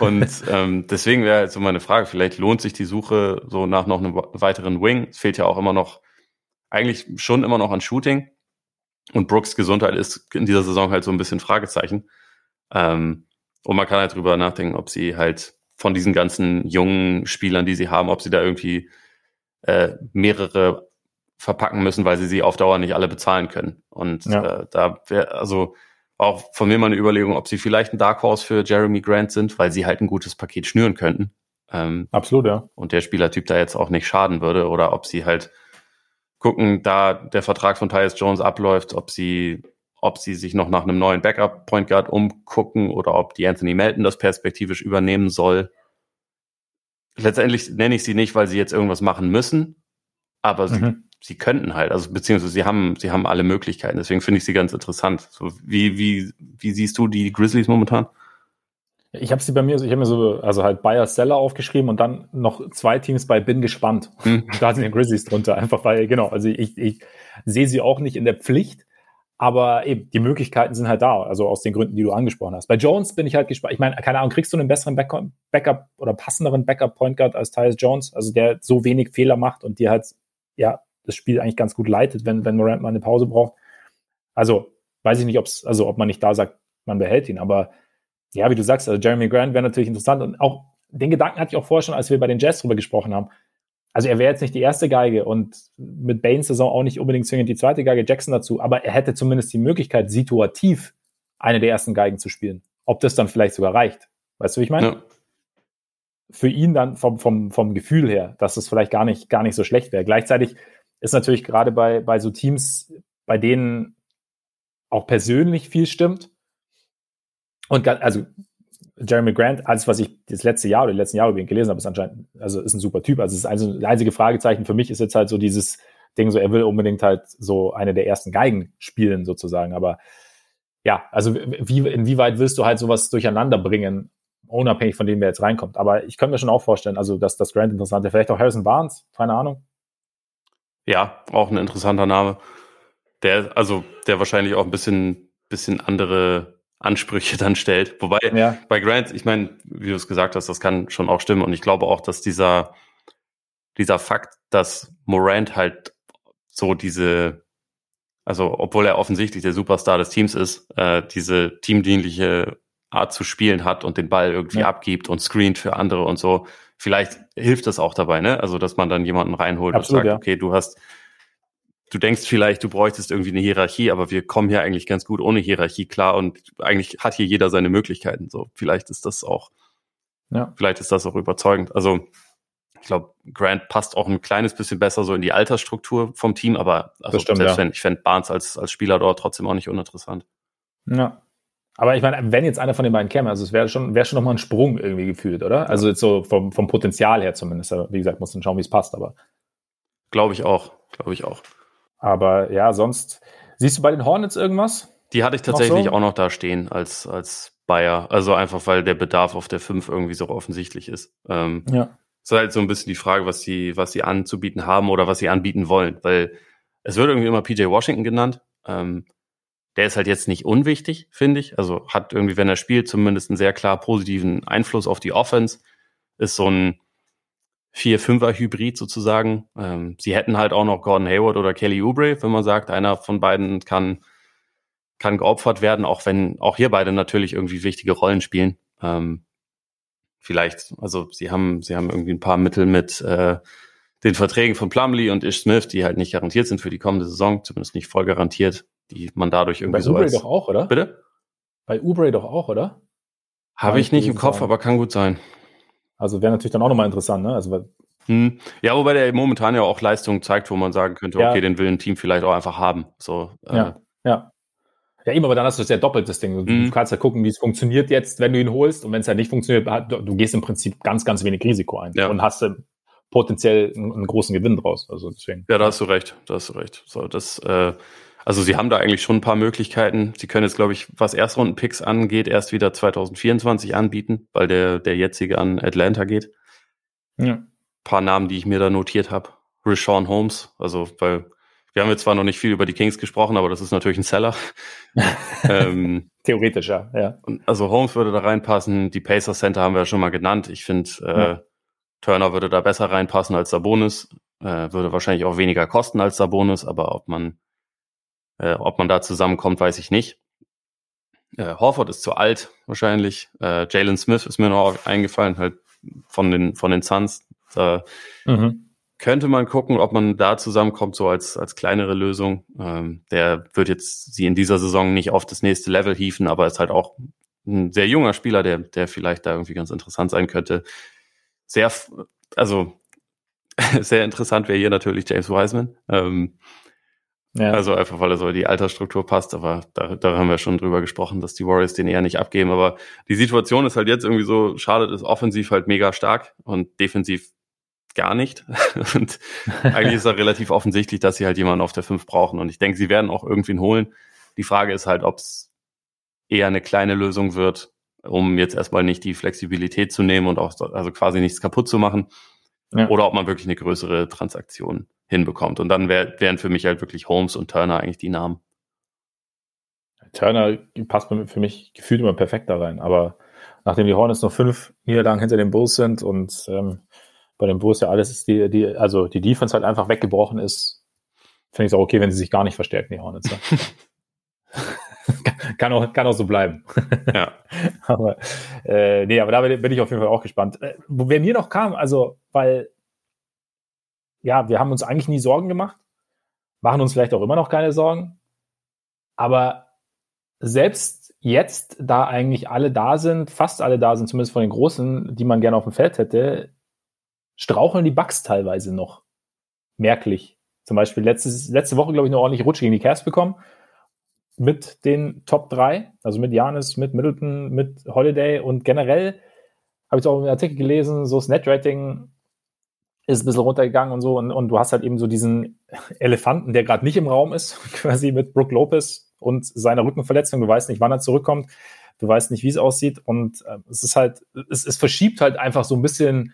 Und ähm, deswegen wäre jetzt so meine Frage, vielleicht lohnt sich die Suche so nach noch einem weiteren Wing. Es fehlt ja auch immer noch, eigentlich schon immer noch an Shooting. Und Brooks Gesundheit ist in dieser Saison halt so ein bisschen Fragezeichen. Ähm, und man kann halt drüber nachdenken, ob sie halt von diesen ganzen jungen Spielern, die sie haben, ob sie da irgendwie äh, mehrere verpacken müssen, weil sie sie auf Dauer nicht alle bezahlen können. Und ja. äh, da wäre also auch von mir mal eine Überlegung, ob sie vielleicht ein Dark Horse für Jeremy Grant sind, weil sie halt ein gutes Paket schnüren könnten. Ähm, Absolut, ja. Und der Spielertyp da jetzt auch nicht schaden würde. Oder ob sie halt gucken, da der Vertrag von Tyus Jones abläuft, ob sie, ob sie sich noch nach einem neuen Backup-Point Guard umgucken oder ob die Anthony Melton das perspektivisch übernehmen soll. Letztendlich nenne ich sie nicht, weil sie jetzt irgendwas machen müssen, aber mhm. sie, sie könnten halt, also beziehungsweise sie haben, sie haben alle Möglichkeiten. Deswegen finde ich sie ganz interessant. So, wie, wie, wie siehst du die Grizzlies momentan? Ich habe sie bei mir, ich habe mir so, also halt Buyer Seller aufgeschrieben und dann noch zwei Teams bei Bin gespannt. Hm. Da sind die Grizzlies drunter, einfach weil, genau, also ich, ich sehe sie auch nicht in der Pflicht, aber eben, die Möglichkeiten sind halt da, also aus den Gründen, die du angesprochen hast. Bei Jones bin ich halt gespannt, ich meine, keine Ahnung, kriegst du einen besseren Backup oder passenderen Backup-Point Guard als Tyus Jones, also der so wenig Fehler macht und dir halt, ja, das Spiel eigentlich ganz gut leitet, wenn, wenn Morant mal eine Pause braucht. Also, weiß ich nicht, ob's, also ob man nicht da sagt, man behält ihn, aber ja, wie du sagst, also Jeremy Grant wäre natürlich interessant und auch den Gedanken hatte ich auch vorher schon, als wir bei den Jazz drüber gesprochen haben. Also er wäre jetzt nicht die erste Geige und mit Baines Saison auch nicht unbedingt zwingend die zweite Geige, Jackson dazu, aber er hätte zumindest die Möglichkeit, situativ eine der ersten Geigen zu spielen. Ob das dann vielleicht sogar reicht. Weißt du, wie ich meine? Ja. Für ihn dann vom, vom, vom Gefühl her, dass es vielleicht gar nicht, gar nicht so schlecht wäre. Gleichzeitig ist natürlich gerade bei, bei so Teams, bei denen auch persönlich viel stimmt, und also Jeremy Grant, alles, was ich das letzte Jahr oder die letzten Jahre über ihn gelesen habe, ist anscheinend, also ist ein super Typ. Also das, ist also das einzige Fragezeichen für mich ist jetzt halt so dieses Ding, so er will unbedingt halt so eine der ersten Geigen spielen sozusagen. Aber ja, also wie, inwieweit willst du halt sowas durcheinander bringen, unabhängig von dem, wer jetzt reinkommt. Aber ich könnte mir schon auch vorstellen, also dass das Grant interessant wäre. Vielleicht auch Harrison Barnes, keine Ahnung. Ja, auch ein interessanter Name. Der, also der wahrscheinlich auch ein bisschen, bisschen andere Ansprüche dann stellt. Wobei ja. bei Grant, ich meine, wie du es gesagt hast, das kann schon auch stimmen. Und ich glaube auch, dass dieser dieser Fakt, dass Morant halt so diese, also obwohl er offensichtlich der Superstar des Teams ist, äh, diese teamdienliche Art zu spielen hat und den Ball irgendwie ja. abgibt und screent für andere und so, vielleicht hilft das auch dabei, ne? Also, dass man dann jemanden reinholt Absolut, und sagt, ja. okay, du hast du denkst vielleicht, du bräuchtest irgendwie eine Hierarchie, aber wir kommen hier eigentlich ganz gut ohne Hierarchie klar und eigentlich hat hier jeder seine Möglichkeiten. So, vielleicht ist das auch, ja. vielleicht ist das auch überzeugend. Also ich glaube, Grant passt auch ein kleines bisschen besser so in die Altersstruktur vom Team, aber also stimmt, selbst ja. wenn, ich fände Barnes als, als Spieler dort trotzdem auch nicht uninteressant. Ja. Aber ich meine, wenn jetzt einer von den beiden käme, also es wäre schon, wäre schon nochmal ein Sprung irgendwie gefühlt, oder? Ja. Also jetzt so vom, vom Potenzial her zumindest. Wie gesagt, muss dann schauen, wie es passt, aber. Glaube ich auch, glaube ich auch. Aber ja, sonst, siehst du bei den Hornets irgendwas? Die hatte ich tatsächlich noch so? auch noch da stehen als, als Bayer. Also einfach, weil der Bedarf auf der fünf irgendwie so offensichtlich ist. Ähm, ja. Es ist halt so ein bisschen die Frage, was sie was sie anzubieten haben oder was sie anbieten wollen. Weil es wird irgendwie immer P J Washington genannt. Ähm, der ist halt jetzt nicht unwichtig, finde ich. Also hat irgendwie, wenn er spielt, zumindest einen sehr klar positiven Einfluss auf die Offense. Ist so ein vier-fünfer-Hybrid sozusagen. Ähm, sie hätten halt auch noch Gordon Hayward oder Kelly Oubre, wenn man sagt, einer von beiden kann, kann geopfert werden, auch wenn auch hier beide natürlich irgendwie wichtige Rollen spielen. Ähm, vielleicht, also sie haben sie haben irgendwie ein paar Mittel mit äh, den Verträgen von Plumlee und Ish Smith, die halt nicht garantiert sind für die kommende Saison, zumindest nicht voll garantiert, die man dadurch irgendwie bei so Oubre als... Bei Oubre doch auch, oder? Bitte? Bei Oubre doch auch, oder? Habe ich nicht im Kopf, sein. Aber kann gut sein. Also wäre natürlich dann auch nochmal interessant, ne? Also, hm. Ja, wobei der momentan ja auch Leistungen zeigt, wo man sagen könnte, ja. okay, den will ein Team vielleicht auch einfach haben. So, äh. Ja, ja. Ja, eben, aber dann hast du das ja doppelt, das Ding. Du mhm. kannst ja gucken, wie es funktioniert jetzt, wenn du ihn holst. Und wenn es ja nicht funktioniert, du, du gehst im Prinzip ganz, ganz wenig Risiko ein ja. und hast äh, potenziell einen, einen großen Gewinn draus. Also deswegen. Ja, da hast du recht, da hast du recht. So, das, äh, also sie haben da eigentlich schon ein paar Möglichkeiten. Sie können jetzt, glaube ich, was Erstrunden-Picks angeht, erst wieder zwanzig vierundzwanzig anbieten, weil der, der jetzige an Atlanta geht. Ja. Ein paar Namen, die ich mir da notiert habe. Richaun Holmes, also weil wir haben jetzt zwar noch nicht viel über die Kings gesprochen, aber das ist natürlich ein Seller. ähm, Theoretisch, ja. ja. Also Holmes würde da reinpassen. Die Pacers Center haben wir ja schon mal genannt. Ich finde, äh, ja. Turner würde da besser reinpassen als Sabonis. Äh, würde wahrscheinlich auch weniger kosten als Sabonis, aber ob man Äh, ob man da zusammenkommt, weiß ich nicht. Äh, Horford ist zu alt, wahrscheinlich. Äh, Jalen Smith ist mir noch eingefallen, halt von den, von den Suns. Da mhm. könnte man gucken, ob man da zusammenkommt, so als, als kleinere Lösung. Ähm, der wird jetzt sie in dieser Saison nicht auf das nächste Level hieven, aber ist halt auch ein sehr junger Spieler, der, der vielleicht da irgendwie ganz interessant sein könnte. Sehr, also, sehr interessant wäre hier natürlich James Wiseman. Ähm, Ja. Also einfach, weil er so in die Altersstruktur passt, aber da, da haben wir schon drüber gesprochen, dass die Warriors den eher nicht abgeben, aber die Situation ist halt jetzt irgendwie so, Charlotte ist offensiv halt mega stark und defensiv gar nicht und eigentlich ist da relativ offensichtlich, dass sie halt jemanden auf der fünf brauchen und ich denke, sie werden auch irgendwen holen. Die Frage ist halt, ob es eher eine kleine Lösung wird, um jetzt erstmal nicht die Flexibilität zu nehmen und auch also quasi nichts kaputt zu machen. Ja. Oder ob man wirklich eine größere Transaktion hinbekommt. Und dann wär, wären für mich halt wirklich Holmes und Turner eigentlich die Namen. Turner passt für mich gefühlt immer perfekt da rein. Aber nachdem die Hornets noch fünf Niederlagen hinter den Bulls sind und ähm, bei den Bulls ja alles ist, die, die, also die Defense halt einfach weggebrochen ist, finde ich es auch okay, wenn sie sich gar nicht verstärken, die Hornets. Kann auch, kann auch so bleiben. Ja. aber, äh, nee, aber da bin ich auf jeden Fall auch gespannt. Äh, wer mir noch kam, also, weil, ja, wir haben uns eigentlich nie Sorgen gemacht, machen uns vielleicht auch immer noch keine Sorgen, aber selbst jetzt, da eigentlich alle da sind, fast alle da sind, zumindest von den Großen, die man gerne auf dem Feld hätte, straucheln die Bucks teilweise noch. Merklich. Zum Beispiel letztes, letzte Woche, glaube ich, eine ordentliche Rutsche gegen die Cavs bekommen. Mit den Top drei, also mit Giannis, mit Middleton, mit Holiday und generell habe ich auch einen Artikel gelesen, so das Net-Rating ist ein bisschen runtergegangen und so und, und du hast halt eben so diesen Elefanten, der gerade nicht im Raum ist, quasi mit Brook Lopez und seiner Rückenverletzung, du weißt nicht, wann er zurückkommt, du weißt nicht, wie es aussieht und äh, es ist halt, es, es verschiebt halt einfach so ein bisschen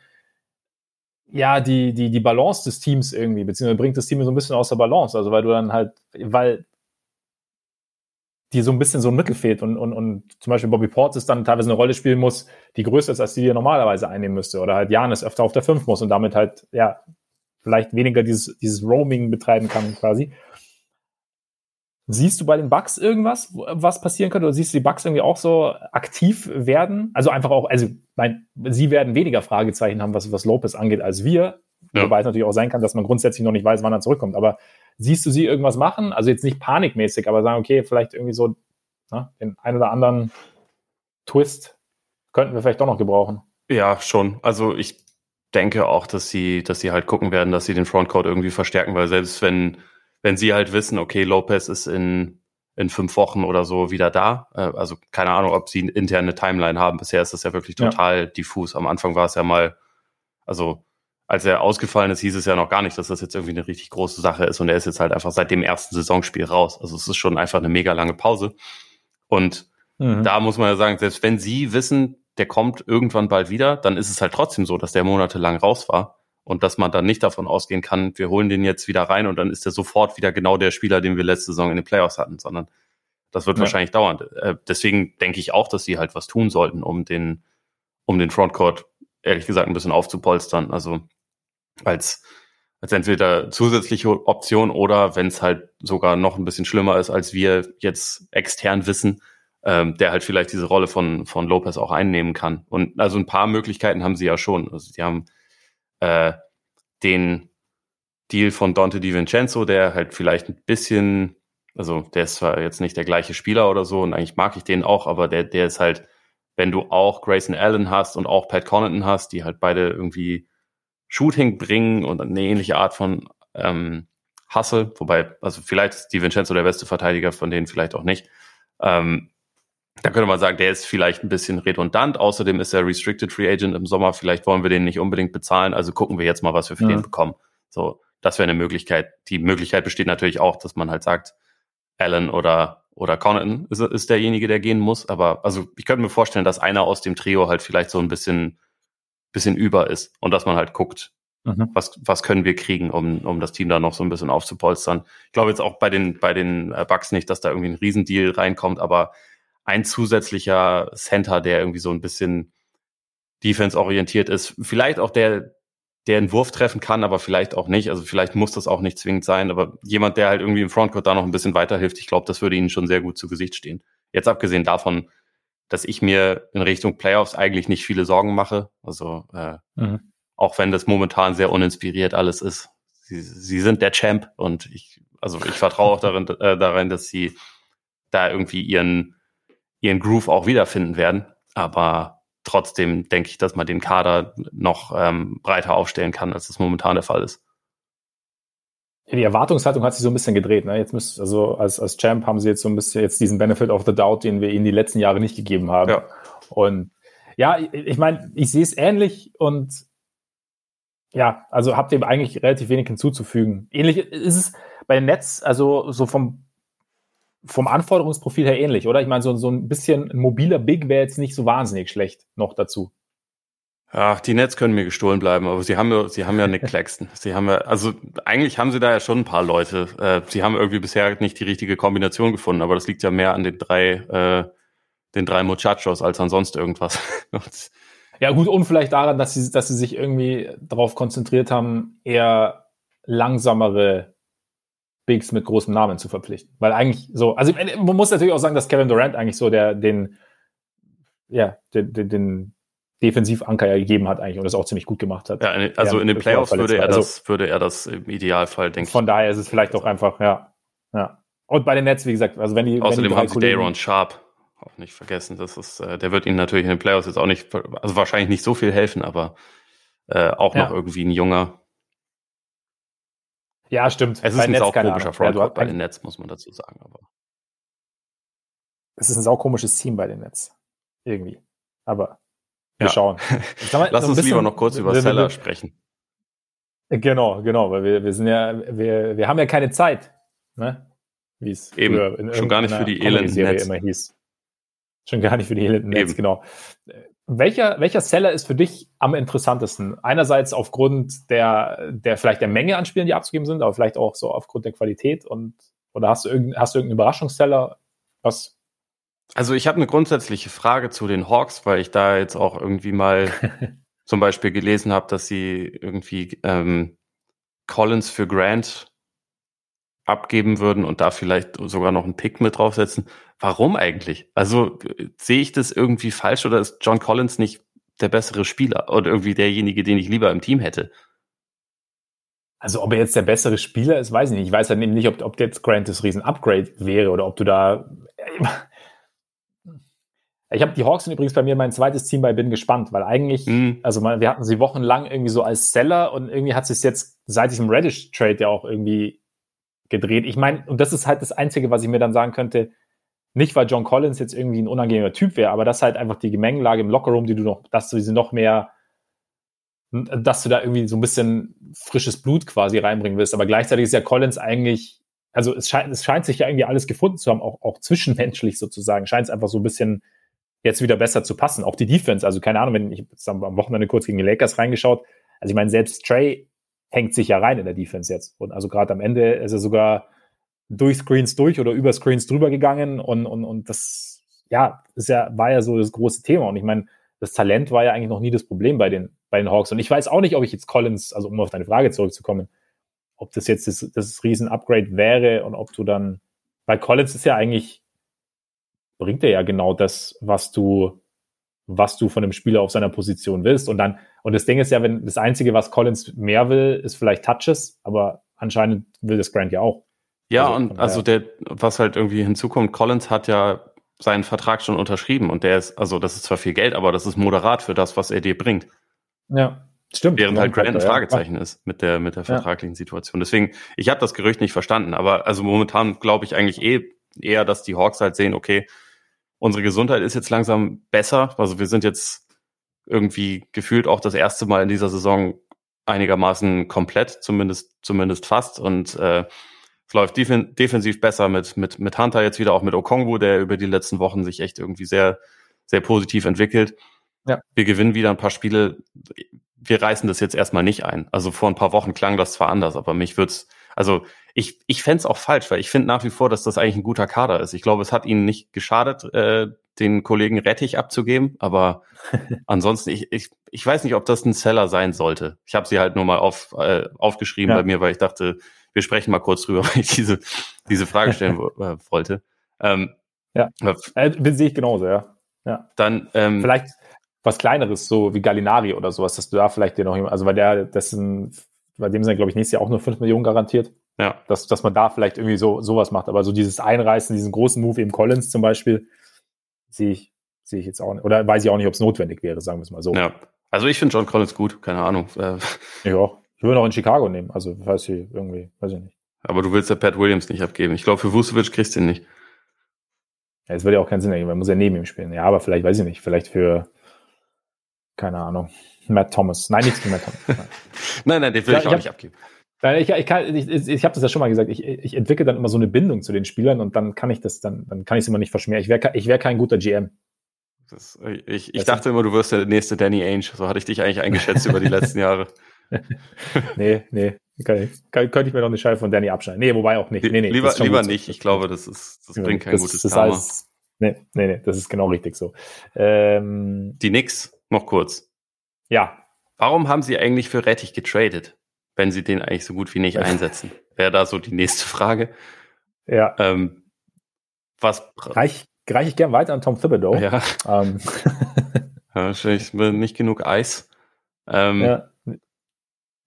ja, die, die, die Balance des Teams irgendwie, beziehungsweise bringt das Team so ein bisschen aus der Balance, also weil du dann halt, weil die so ein bisschen so ein Mittel fehlt und, und, und zum Beispiel Bobby Portis dann teilweise eine Rolle spielen muss, die größer ist, als die, die er normalerweise einnehmen müsste. Oder halt Giannis öfter auf der fünf muss und damit halt, ja, vielleicht weniger dieses, dieses Roaming betreiben kann quasi. Siehst du bei den Bucks irgendwas, was passieren könnte? Oder siehst du die Bucks irgendwie auch so aktiv werden? Also einfach auch, also mein, sie werden weniger Fragezeichen haben, was, was Lopez angeht, als wir. Ja. Wobei es natürlich auch sein kann, dass man grundsätzlich noch nicht weiß, wann er zurückkommt. Aber siehst du sie irgendwas machen? Also jetzt nicht panikmäßig, aber sagen, okay, vielleicht irgendwie so na, den einen oder anderen Twist könnten wir vielleicht doch noch gebrauchen. Ja, schon. Also ich denke auch, dass sie, dass sie halt gucken werden, dass sie den Frontcourt irgendwie verstärken, weil selbst wenn, wenn sie halt wissen, okay, Lopez ist in, in fünf Wochen oder so wieder da, also keine Ahnung, ob sie eine interne Timeline haben. Bisher ist das ja wirklich total ja. diffus. Am Anfang war es ja mal, also als er ausgefallen ist, hieß es ja noch gar nicht, dass das jetzt irgendwie eine richtig große Sache ist. Und er ist jetzt halt einfach seit dem ersten Saisonspiel raus. Also es ist schon einfach eine mega lange Pause. Und mhm. da muss man ja sagen, selbst wenn sie wissen, der kommt irgendwann bald wieder, dann ist es halt trotzdem so, dass der monatelang raus war. Und dass man dann nicht davon ausgehen kann, wir holen den jetzt wieder rein und dann ist der sofort wieder genau der Spieler, den wir letzte Saison in den Playoffs hatten. Sondern das wird ja. wahrscheinlich dauern. Deswegen denke ich auch, dass sie halt was tun sollten, um den, um den Frontcourt, ehrlich gesagt, ein bisschen aufzupolstern. Also als, als entweder zusätzliche Option oder wenn es halt sogar noch ein bisschen schlimmer ist, als wir jetzt extern wissen, ähm, der halt vielleicht diese Rolle von, von Lopez auch einnehmen kann. Und also ein paar Möglichkeiten haben sie ja schon. Also die haben äh, den Deal von Dante DiVincenzo, der halt vielleicht ein bisschen, also der ist zwar jetzt nicht der gleiche Spieler oder so und eigentlich mag ich den auch, aber der, der ist halt, wenn du auch Grayson Allen hast und auch Pat Connaughton hast, die halt beide irgendwie Shooting bringen und eine ähnliche Art von ähm, Hustle, wobei, also vielleicht ist DiVincenzo der beste Verteidiger von denen, vielleicht auch nicht. Ähm, da könnte man sagen, der ist vielleicht ein bisschen redundant, außerdem ist er Restricted Free Agent im Sommer, vielleicht wollen wir den nicht unbedingt bezahlen, also gucken wir jetzt mal, was wir für ja. den bekommen. So, das wäre eine Möglichkeit. Die Möglichkeit besteht natürlich auch, dass man halt sagt, Allen oder Oder Connaughton ist, ist derjenige, der gehen muss. Aber also ich könnte mir vorstellen, dass einer aus dem Trio halt vielleicht so ein bisschen, bisschen über ist und dass man halt guckt, mhm. was, was können wir kriegen, um, um das Team da noch so ein bisschen aufzupolstern. Ich glaube jetzt auch bei den, bei den Bucks nicht, dass da irgendwie ein Riesendeal reinkommt, aber ein zusätzlicher Center, der irgendwie so ein bisschen defense-orientiert ist, vielleicht auch der, der einen Wurf treffen kann, aber vielleicht auch nicht. Also vielleicht muss das auch nicht zwingend sein, aber jemand, der halt irgendwie im Frontcourt da noch ein bisschen weiterhilft, ich glaube, das würde ihnen schon sehr gut zu Gesicht stehen. Jetzt abgesehen davon, dass ich mir in Richtung Playoffs eigentlich nicht viele Sorgen mache. Also äh, mhm. auch wenn das momentan sehr uninspiriert alles ist. Sie, sie sind der Champ und ich, also ich vertraue auch darin, äh, darin, dass sie da irgendwie ihren, ihren Groove auch wiederfinden werden. Aber trotzdem denke ich, dass man den Kader noch ähm, breiter aufstellen kann, als das momentan der Fall ist. Die Erwartungshaltung hat sich so ein bisschen gedreht. Ne? Jetzt müsst, also als, als Champ haben sie jetzt so ein bisschen jetzt diesen Benefit of the Doubt, den wir ihnen die letzten Jahre nicht gegeben haben. Ja. Und ja, ich, ich meine, ich sehe es ähnlich und ja, also habt ihr eigentlich relativ wenig hinzuzufügen. Ähnlich ist es bei den Nets, also so vom vom Anforderungsprofil her ähnlich, oder? Ich meine, so, so ein bisschen ein mobiler Big wäre jetzt nicht so wahnsinnig schlecht noch dazu. Ach, die Nets können mir gestohlen bleiben, aber sie haben ja, sie haben ja Nick Claxton. Sie haben ja, also eigentlich haben sie da ja schon ein paar Leute. Äh, sie haben irgendwie bisher nicht die richtige Kombination gefunden, aber das liegt ja mehr an den drei, äh, den drei Muchachos als an sonst irgendwas. Ja gut, und vielleicht daran, dass sie, dass sie sich irgendwie darauf konzentriert haben, eher langsamere Bigs mit großem Namen zu verpflichten. Weil eigentlich so, also man muss natürlich auch sagen, dass Kevin Durant eigentlich so der, den, ja, den, den, den Defensivanker ja gegeben hat eigentlich und das auch ziemlich gut gemacht hat. Ja, also ja, in den Playoffs würde er, also, das, würde er das im Idealfall, denke ich. Von daher ist es vielleicht auch einfach, ja. ja. Und bei den Nets, wie gesagt, also wenn die Außerdem wenn die haben sie Daron Sharp auch nicht vergessen. Das ist, äh, der wird ihnen natürlich in den Playoffs jetzt auch nicht, also wahrscheinlich nicht so viel helfen, aber äh, auch ja. noch irgendwie ein junger. Ja, stimmt. Es ist ein saukomischer Frontcourt bei den Nets, muss man dazu sagen. Aber es ist ein saukomisches Team bei den Nets. Irgendwie. Aber wir ja. schauen. Mal, Lass so uns bisschen, lieber noch kurz über wir, Seller wir, sprechen. Genau, genau. Weil wir, wir sind ja, wir, wir haben ja keine Zeit. Ne? Wie es eben. Schon gar nicht für die elenden Nets. Immer hieß. Schon gar nicht für die elenden Nets, genau. Welcher, welcher Seller ist für dich am interessantesten? Einerseits aufgrund der, der vielleicht der Menge an Spielen, die abzugeben sind, aber vielleicht auch so aufgrund der Qualität und oder hast du irgendeinen hast du irgendeinen Überraschungsseller? Was? Also ich habe eine grundsätzliche Frage zu den Hawks, weil ich da jetzt auch irgendwie mal zum Beispiel gelesen habe, dass sie irgendwie ähm, Collins für Grant abgeben würden und da vielleicht sogar noch einen Pick mit draufsetzen. Warum eigentlich? Also sehe ich das irgendwie falsch oder ist John Collins nicht der bessere Spieler oder irgendwie derjenige, den ich lieber im Team hätte? Also ob er jetzt der bessere Spieler ist, weiß ich nicht. Ich weiß halt eben nicht, ob, ob jetzt Grant das Riesen-Upgrade wäre oder ob du da... Ich habe die Hawks und übrigens bei mir mein zweites Team bei bin gespannt, weil eigentlich, mhm. also man, wir hatten sie wochenlang irgendwie so als Seller und irgendwie hat sich jetzt seit diesem Reddish-Trade ja auch irgendwie gedreht. Ich meine, und das ist halt das Einzige, was ich mir dann sagen könnte, nicht, weil John Collins jetzt irgendwie ein unangenehmer Typ wäre, aber das halt einfach die Gemengelage im Lockerroom, die du noch, dass du sie noch mehr dass du da irgendwie so ein bisschen frisches Blut quasi reinbringen willst. Aber gleichzeitig ist ja Collins eigentlich, also es scheint, es scheint sich ja irgendwie alles gefunden zu haben, auch, auch zwischenmenschlich sozusagen, scheint es einfach so ein bisschen jetzt wieder besser zu passen. Auch die Defense, also keine Ahnung, wenn ich am Wochenende kurz gegen die Lakers reingeschaut, also ich meine, selbst Trey hängt sich ja rein in der Defense jetzt. Und also gerade am Ende ist er sogar durch Screens durch oder über Screens drüber gegangen und, und, und das, ja, ist ja, war ja so das große Thema. Und ich meine, das Talent war ja eigentlich noch nie das Problem bei den, bei den Hawks. Und ich weiß auch nicht, ob ich jetzt Collins, also um auf deine Frage zurückzukommen, ob das jetzt das, das Riesen-Upgrade wäre und ob du dann, weil Collins ist ja eigentlich, bringt er ja genau das, was du, was du von einem Spieler auf seiner Position willst. Und dann, und das Ding ist ja, wenn das Einzige, was Collins mehr will, ist vielleicht Touches, aber anscheinend will das Grant ja auch. Ja, also, und also der, was halt irgendwie hinzukommt, Collins hat ja seinen Vertrag schon unterschrieben und der ist, also das ist zwar viel Geld, aber das ist moderat für das, was er dir bringt. Ja, stimmt. Während halt Grant ein Fragezeichen ja. ist mit der mit der vertraglichen ja. Situation. Deswegen, ich habe das Gerücht nicht verstanden, aber also momentan glaube ich eigentlich eh eher, dass die Hawks halt sehen, okay, unsere Gesundheit ist jetzt langsam besser, also wir sind jetzt irgendwie gefühlt auch das erste Mal in dieser Saison einigermaßen komplett, zumindest zumindest fast und äh, es läuft def- defensiv besser mit mit mit Hunter jetzt wieder, auch mit Okongwu, der über die letzten Wochen sich echt irgendwie sehr sehr positiv entwickelt. Ja. Wir gewinnen wieder ein paar Spiele. Wir reißen das jetzt erstmal nicht ein. Also vor ein paar Wochen klang das zwar anders, aber mich wird's, also ich ich fänd's auch falsch, weil ich finde nach wie vor, dass das eigentlich ein guter Kader ist. Ich glaube, es hat ihnen nicht geschadet, äh, den Kollegen Rettich abzugeben, aber ansonsten ich ich ich weiß nicht, ob das ein Seller sein sollte. Ich habe sie halt nur mal auf äh, aufgeschrieben ja. bei mir, weil ich dachte, wir sprechen mal kurz drüber, weil ich diese, diese Frage stellen wollte. Ähm, ja, äh, sehe ich genauso, ja. ja. Dann ähm, vielleicht was Kleineres, so wie Gallinari oder sowas, dass du da vielleicht dir noch jemand, also bei der, dessen, bei dem sind, glaube ich, nächstes Jahr auch nur fünf Millionen garantiert, ja. dass, dass man da vielleicht irgendwie so sowas macht. Aber so dieses Einreißen, diesen großen Move, eben Collins zum Beispiel, sehe ich, sehe ich jetzt auch nicht. Oder weiß ich auch nicht, ob es notwendig wäre, sagen wir es mal so. Ja. Also ich finde John Collins gut, keine Ahnung. Ich auch. Ich würde auch in Chicago nehmen, also weiß ich irgendwie, weiß ich nicht. Aber du willst ja Pat Williams nicht abgeben. Ich glaube, für Vucevic kriegst du ihn nicht. Ja, das würde ja auch keinen Sinn ergeben, weil man muss ja neben ihm spielen. Ja, aber vielleicht, weiß ich nicht, vielleicht für, keine Ahnung, Matt Thomas. Nein, nichts für Matt Thomas. nein, nein, den will ich, ich auch hab, nicht abgeben. Nein, ich, ich, ich, ich, ich habe das ja schon mal gesagt, ich, ich entwickle dann immer so eine Bindung zu den Spielern und dann kann ich das, dann, dann kann ich es immer nicht verschmähen. Ich wäre ich wär kein guter G M. Das, ich ich das dachte immer, du wirst der nächste Danny Ainge. So hatte ich dich eigentlich eingeschätzt über die letzten Jahre. nee, nee, kann, kann, könnte ich mir noch eine Scheibe von Danny abschneiden. Nee, wobei auch nicht. Nee, nee, lieber lieber nicht. So. Ich glaube, das ist, das ja, bringt kein das, gutes das Karma. Heißt, nee, nee, nee, das ist genau richtig so. Ähm, die Knicks, noch kurz. Ja. Warum haben sie eigentlich für Rettich getradet, wenn sie den eigentlich so gut wie nicht einsetzen? Wäre da so die nächste Frage. Ja. Ähm, was reich, reich ich gern weiter an Tom Thibodeau. Ja. Ähm. ja, wahrscheinlich nicht genug Eis. Ähm, ja.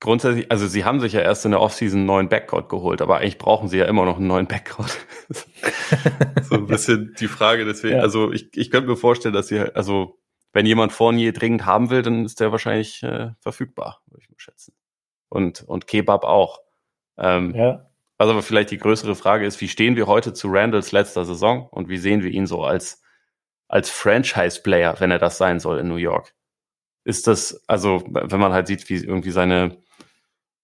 Grundsätzlich, also sie haben sich ja erst in der Offseason einen neuen Backcourt geholt, aber eigentlich brauchen sie ja immer noch einen neuen Backcourt. so ein bisschen die Frage, deswegen, ja. also ich, ich könnte mir vorstellen, dass sie, also wenn jemand Fournier dringend haben will, dann ist der wahrscheinlich äh, verfügbar, würde ich mal schätzen. Und, und Kebab auch. Ähm, ja. Also aber vielleicht die größere Frage ist, wie stehen wir heute zu Randalls letzter Saison und wie sehen wir ihn so als, als Franchise-Player, wenn er das sein soll in New York? Ist das, also wenn man halt sieht, wie irgendwie seine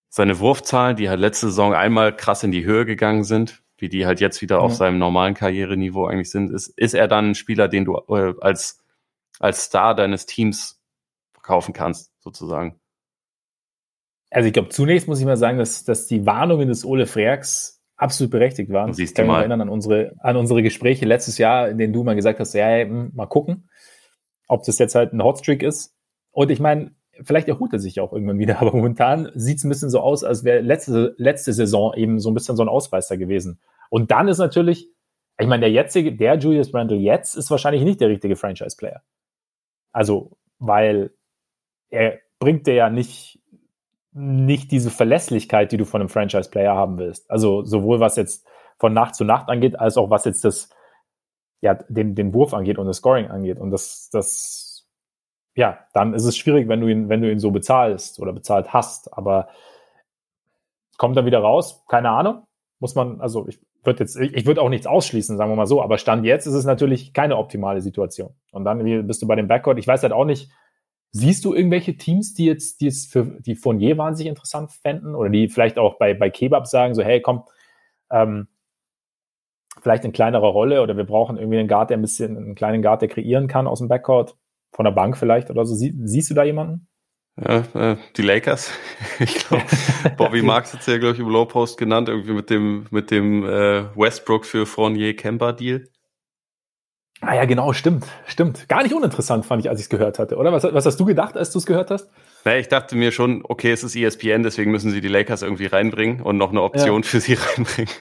seine Wurfzahlen, die halt letzte Saison einmal krass in die Höhe gegangen sind, wie die halt jetzt wieder ja. auf seinem normalen Karriereniveau eigentlich sind, ist, ist er dann ein Spieler, den du äh, als, als Star deines Teams verkaufen kannst, sozusagen? Also ich glaube, zunächst muss ich mal sagen, dass, dass die Warnungen des Ole Freaks absolut berechtigt waren. Ich kann mich erinnern an unsere, an unsere Gespräche letztes Jahr, in denen du mal gesagt hast, ja, hey, mal gucken, ob das jetzt halt ein Hotstreak ist. Und ich meine, vielleicht erholt er sich auch irgendwann wieder, aber momentan sieht es ein bisschen so aus, als wäre letzte, letzte Saison eben so ein bisschen so ein Ausreißer gewesen. Und dann ist natürlich, ich meine, der jetzige, der Julius Randle jetzt ist wahrscheinlich nicht der richtige Franchise-Player. Also, weil er bringt dir ja nicht, nicht diese Verlässlichkeit, die du von einem Franchise-Player haben willst. Also, sowohl was jetzt von Nacht zu Nacht angeht, als auch was jetzt das, ja, den, den Wurf angeht und das Scoring angeht. Und das, das, ja, dann ist es schwierig, wenn du ihn, wenn du ihn so bezahlst oder bezahlt hast, aber kommt er wieder raus? Keine Ahnung. Muss man, also ich würde jetzt, ich würde auch nichts ausschließen, sagen wir mal so, aber Stand jetzt ist es natürlich keine optimale Situation. Und dann bist du bei dem Backcourt, ich weiß halt auch nicht, Siehst du irgendwelche Teams, die jetzt, die es für die Fournier wahnsinnig interessant fänden oder die vielleicht auch bei, bei Kebab sagen, so, hey, komm, ähm, vielleicht in kleinerer Rolle oder wir brauchen irgendwie einen Guard, der ein bisschen, einen kleinen Guard, der kreieren kann aus dem Backcourt, von der Bank vielleicht oder so. Sie, siehst du da jemanden? Ja, äh, die Lakers. Ich glaube, Bobby Marks hat es ja, glaube ich, im Low Post genannt, irgendwie mit dem, mit dem äh, Westbrook für Fournier-Kemba-Deal. Ah ja, genau, stimmt, stimmt. Gar nicht uninteressant, fand ich, als ich es gehört hatte, oder? Was, was hast du gedacht, als du es gehört hast? Naja, ich dachte mir schon, okay, es ist E S P N, deswegen müssen sie die Lakers irgendwie reinbringen und noch eine Option ja. für sie reinbringen,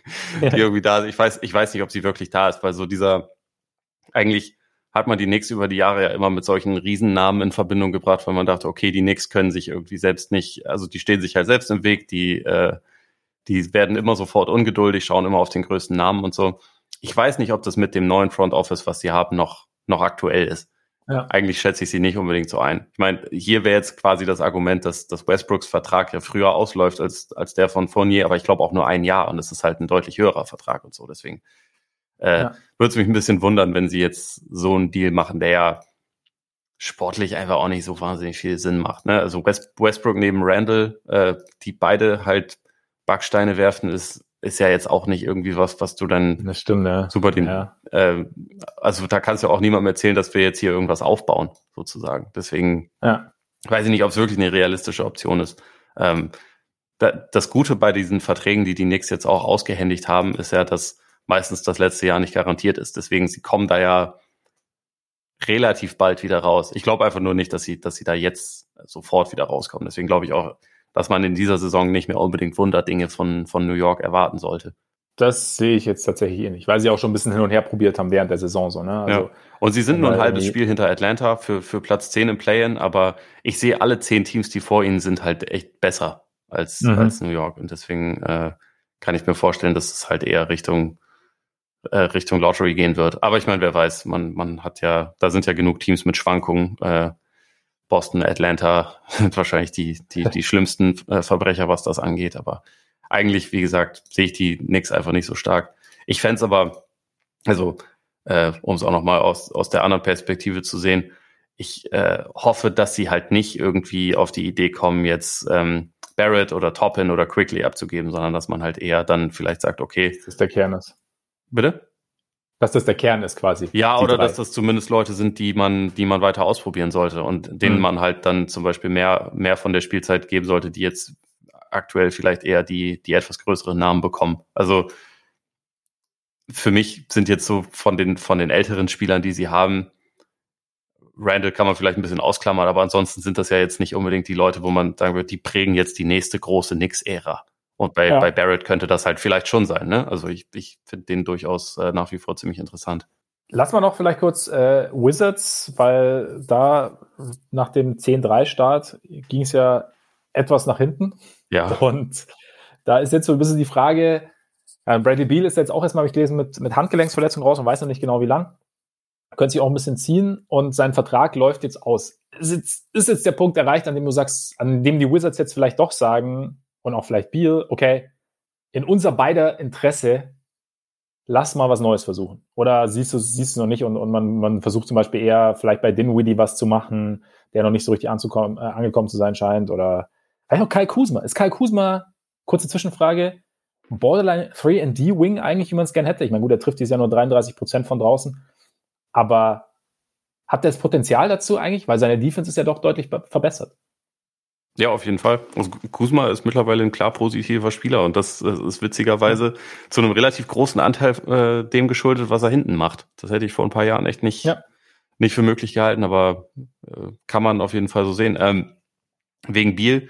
ja. die irgendwie da ist. Ich weiß, ich weiß nicht, ob sie wirklich da ist, weil so dieser, eigentlich hat man die Knicks über die Jahre ja immer mit solchen Riesennamen in Verbindung gebracht, weil man dachte, okay, die Knicks können sich irgendwie selbst nicht, also die stehen sich halt selbst im Weg, die, äh, die werden immer sofort ungeduldig, schauen immer auf den größten Namen und so. Ich weiß nicht, ob das mit dem neuen Front Office, was sie haben, noch, noch aktuell ist. Ja. Eigentlich schätze ich sie nicht unbedingt so ein. Ich meine, hier wäre jetzt quasi das Argument, dass, dass Westbrooks Vertrag ja früher ausläuft als, als der von Fournier, aber ich glaube auch nur ein Jahr und es ist halt ein deutlich höherer Vertrag und so. Deswegen äh, ja. würde es mich ein bisschen wundern, wenn sie jetzt so einen Deal machen, der ja sportlich einfach auch nicht so wahnsinnig viel Sinn macht. Ne? Also West, Westbrook neben Randall, äh, die beide halt Backsteine werfen, ist ist ja jetzt auch nicht irgendwie was, was du dann das stimmt, ja. super den, ja. äh, also da kannst du auch niemandem erzählen, dass wir jetzt hier irgendwas aufbauen, sozusagen. Deswegen ja. weiß ich nicht, ob es wirklich eine realistische Option ist. Ähm, da, das Gute bei diesen Verträgen, die die Knicks jetzt auch ausgehändigt haben, ist ja, dass meistens das letzte Jahr nicht garantiert ist. Deswegen, sie kommen da ja relativ bald wieder raus. Ich glaube einfach nur nicht, dass sie, dass sie da jetzt sofort wieder rauskommen. Deswegen glaube ich auch, dass man in dieser Saison nicht mehr unbedingt Wunderdinge von, von New York erwarten sollte. Das sehe ich jetzt tatsächlich eh nicht, weil sie auch schon ein bisschen hin und her probiert haben während der Saison. so. Ne? Also ja. Und sie sind nur ein halbes Spiel hinter Atlanta für, für Platz zehn im Play-In, aber ich sehe alle zehn Teams, die vor ihnen sind, halt echt besser als, mhm. als New York. Und deswegen äh, kann ich mir vorstellen, dass es halt eher Richtung, äh, Richtung Lottery gehen wird. Aber ich meine, wer weiß, man, man hat ja, da sind ja genug Teams mit Schwankungen, äh, Boston, Atlanta sind wahrscheinlich die, die, die schlimmsten äh, Verbrecher, was das angeht. Aber eigentlich, wie gesagt, sehe ich die Knicks einfach nicht so stark. Ich fände es aber, also äh, um es auch nochmal aus, aus der anderen Perspektive zu sehen, ich äh, hoffe, dass sie halt nicht irgendwie auf die Idee kommen, jetzt ähm, Barrett oder Toppin oder Quigley abzugeben, sondern dass man halt eher dann vielleicht sagt, okay. Das ist der Kern ist. Bitte? Dass das der Kern ist quasi. Ja, oder drei. Dass das zumindest Leute sind, die man, die man weiter ausprobieren sollte und denen mhm. man halt dann zum Beispiel mehr, mehr von der Spielzeit geben sollte, die jetzt aktuell vielleicht eher die, die etwas größeren Namen bekommen. Also für mich sind jetzt so von den, von den älteren Spielern, die sie haben, Randall kann man vielleicht ein bisschen ausklammern, aber ansonsten sind das ja jetzt nicht unbedingt die Leute, wo man sagen würde, die prägen jetzt die nächste große Knicks-Ära. Und bei, ja. bei Barrett könnte das halt vielleicht schon sein, ne? Also ich, ich finde den durchaus äh, nach wie vor ziemlich interessant. Lass mal noch vielleicht kurz äh, Wizards, weil da nach dem zehn drei Start ging es ja etwas nach hinten. Ja. Und da ist jetzt so ein bisschen die Frage, äh, Bradley Beal ist jetzt auch erstmal, habe ich gelesen, mit, mit Handgelenksverletzung raus und weiß noch nicht genau, wie lang. Könnte sich auch ein bisschen ziehen und sein Vertrag läuft jetzt aus. Ist jetzt, ist jetzt der Punkt erreicht, an dem du sagst, an dem die Wizards jetzt vielleicht doch sagen, und auch vielleicht Beal, okay, in unser beider Interesse, lass mal was Neues versuchen. Oder siehst du siehst du noch nicht und, und man, man versucht zum Beispiel eher vielleicht bei Dinwiddie was zu machen, der noch nicht so richtig anzukommen, äh, angekommen zu sein scheint. Oder vielleicht noch Kyle Kuzma. Ist Kyle Kuzma, kurze Zwischenfrage, Borderline drei D Wing eigentlich, wie man es gern hätte? Ich meine, gut, er trifft dieses Jahr nur dreiunddreißig Prozent von draußen. Aber hat er das Potenzial dazu eigentlich? Weil seine Defense ist ja doch deutlich be- verbessert. Ja, auf jeden Fall. Also Kuzma ist mittlerweile ein klar positiver Spieler und das ist witzigerweise zu einem relativ großen Anteil äh, dem geschuldet, was er hinten macht. Das hätte ich vor ein paar Jahren echt nicht, ja. nicht für möglich gehalten, aber äh, kann man auf jeden Fall so sehen. Ähm, wegen Beal,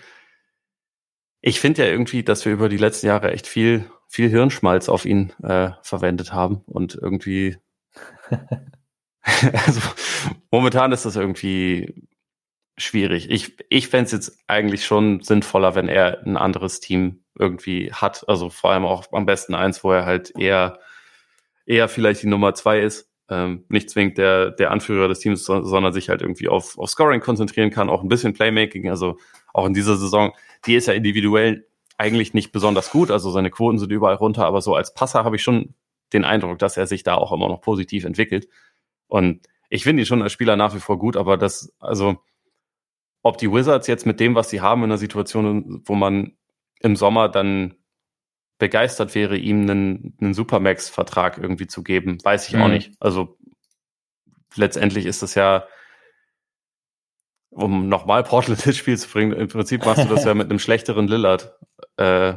ich finde ja irgendwie, dass wir über die letzten Jahre echt viel, viel Hirnschmalz auf ihn äh, verwendet haben und irgendwie also momentan ist das irgendwie schwierig. Ich, ich fände es jetzt eigentlich schon sinnvoller, wenn er ein anderes Team irgendwie hat. Also vor allem auch am besten eins, wo er halt eher, eher vielleicht die Nummer zwei ist. Ähm, nicht zwingend der, der Anführer des Teams, sondern sich halt irgendwie auf, auf Scoring konzentrieren kann, auch ein bisschen Playmaking. Also auch in dieser Saison, die ist ja individuell eigentlich nicht besonders gut. Also seine Quoten sind überall runter, aber so als Passer habe ich schon den Eindruck, dass er sich da auch immer noch positiv entwickelt. Und ich finde ihn schon als Spieler nach wie vor gut, aber das, also ob die Wizards jetzt mit dem, was sie haben, in einer Situation, wo man im Sommer dann begeistert wäre, ihm einen, einen Supermax-Vertrag irgendwie zu geben, weiß ich mhm. auch nicht. Also letztendlich ist das ja, um nochmal Portland ins Spiel zu bringen, im Prinzip machst du das ja mit einem schlechteren Lillard, äh,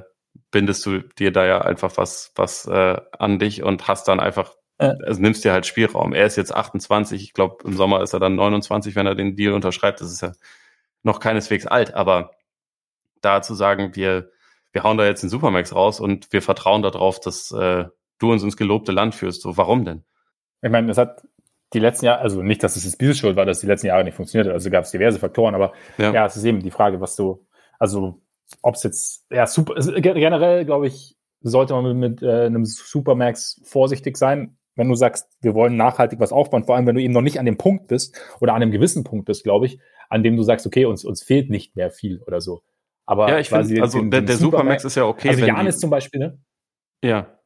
bindest du dir da ja einfach was, was äh, an dich und hast dann einfach, äh. also nimmst dir halt Spielraum. Er ist jetzt achtundzwanzig, ich glaube im Sommer ist er dann neunundzwanzig, wenn er den Deal unterschreibt. Das ist ja noch keineswegs alt, aber da zu sagen, wir wir hauen da jetzt den Supermax raus und wir vertrauen darauf, dass äh, du uns ins gelobte Land führst. So, warum denn? Ich meine, das hat die letzten Jahre, also nicht, dass es jetzt Bieses Schuld war, dass die letzten Jahre nicht funktioniert hat, also gab es diverse Faktoren, aber ja. ja, es ist eben die Frage, was du, also ob es jetzt, ja, super, generell, glaube ich, sollte man mit, mit äh, einem Supermax vorsichtig sein, wenn du sagst, wir wollen nachhaltig was aufbauen, vor allem, wenn du eben noch nicht an dem Punkt bist oder an einem gewissen Punkt bist, glaube ich, an dem du sagst, okay, uns, uns fehlt nicht mehr viel oder so. Aber ja, ich finde, also den, den der, der Supermax, Supermax ist ja okay. Also Giannis die, zum Beispiel, ne? Ja,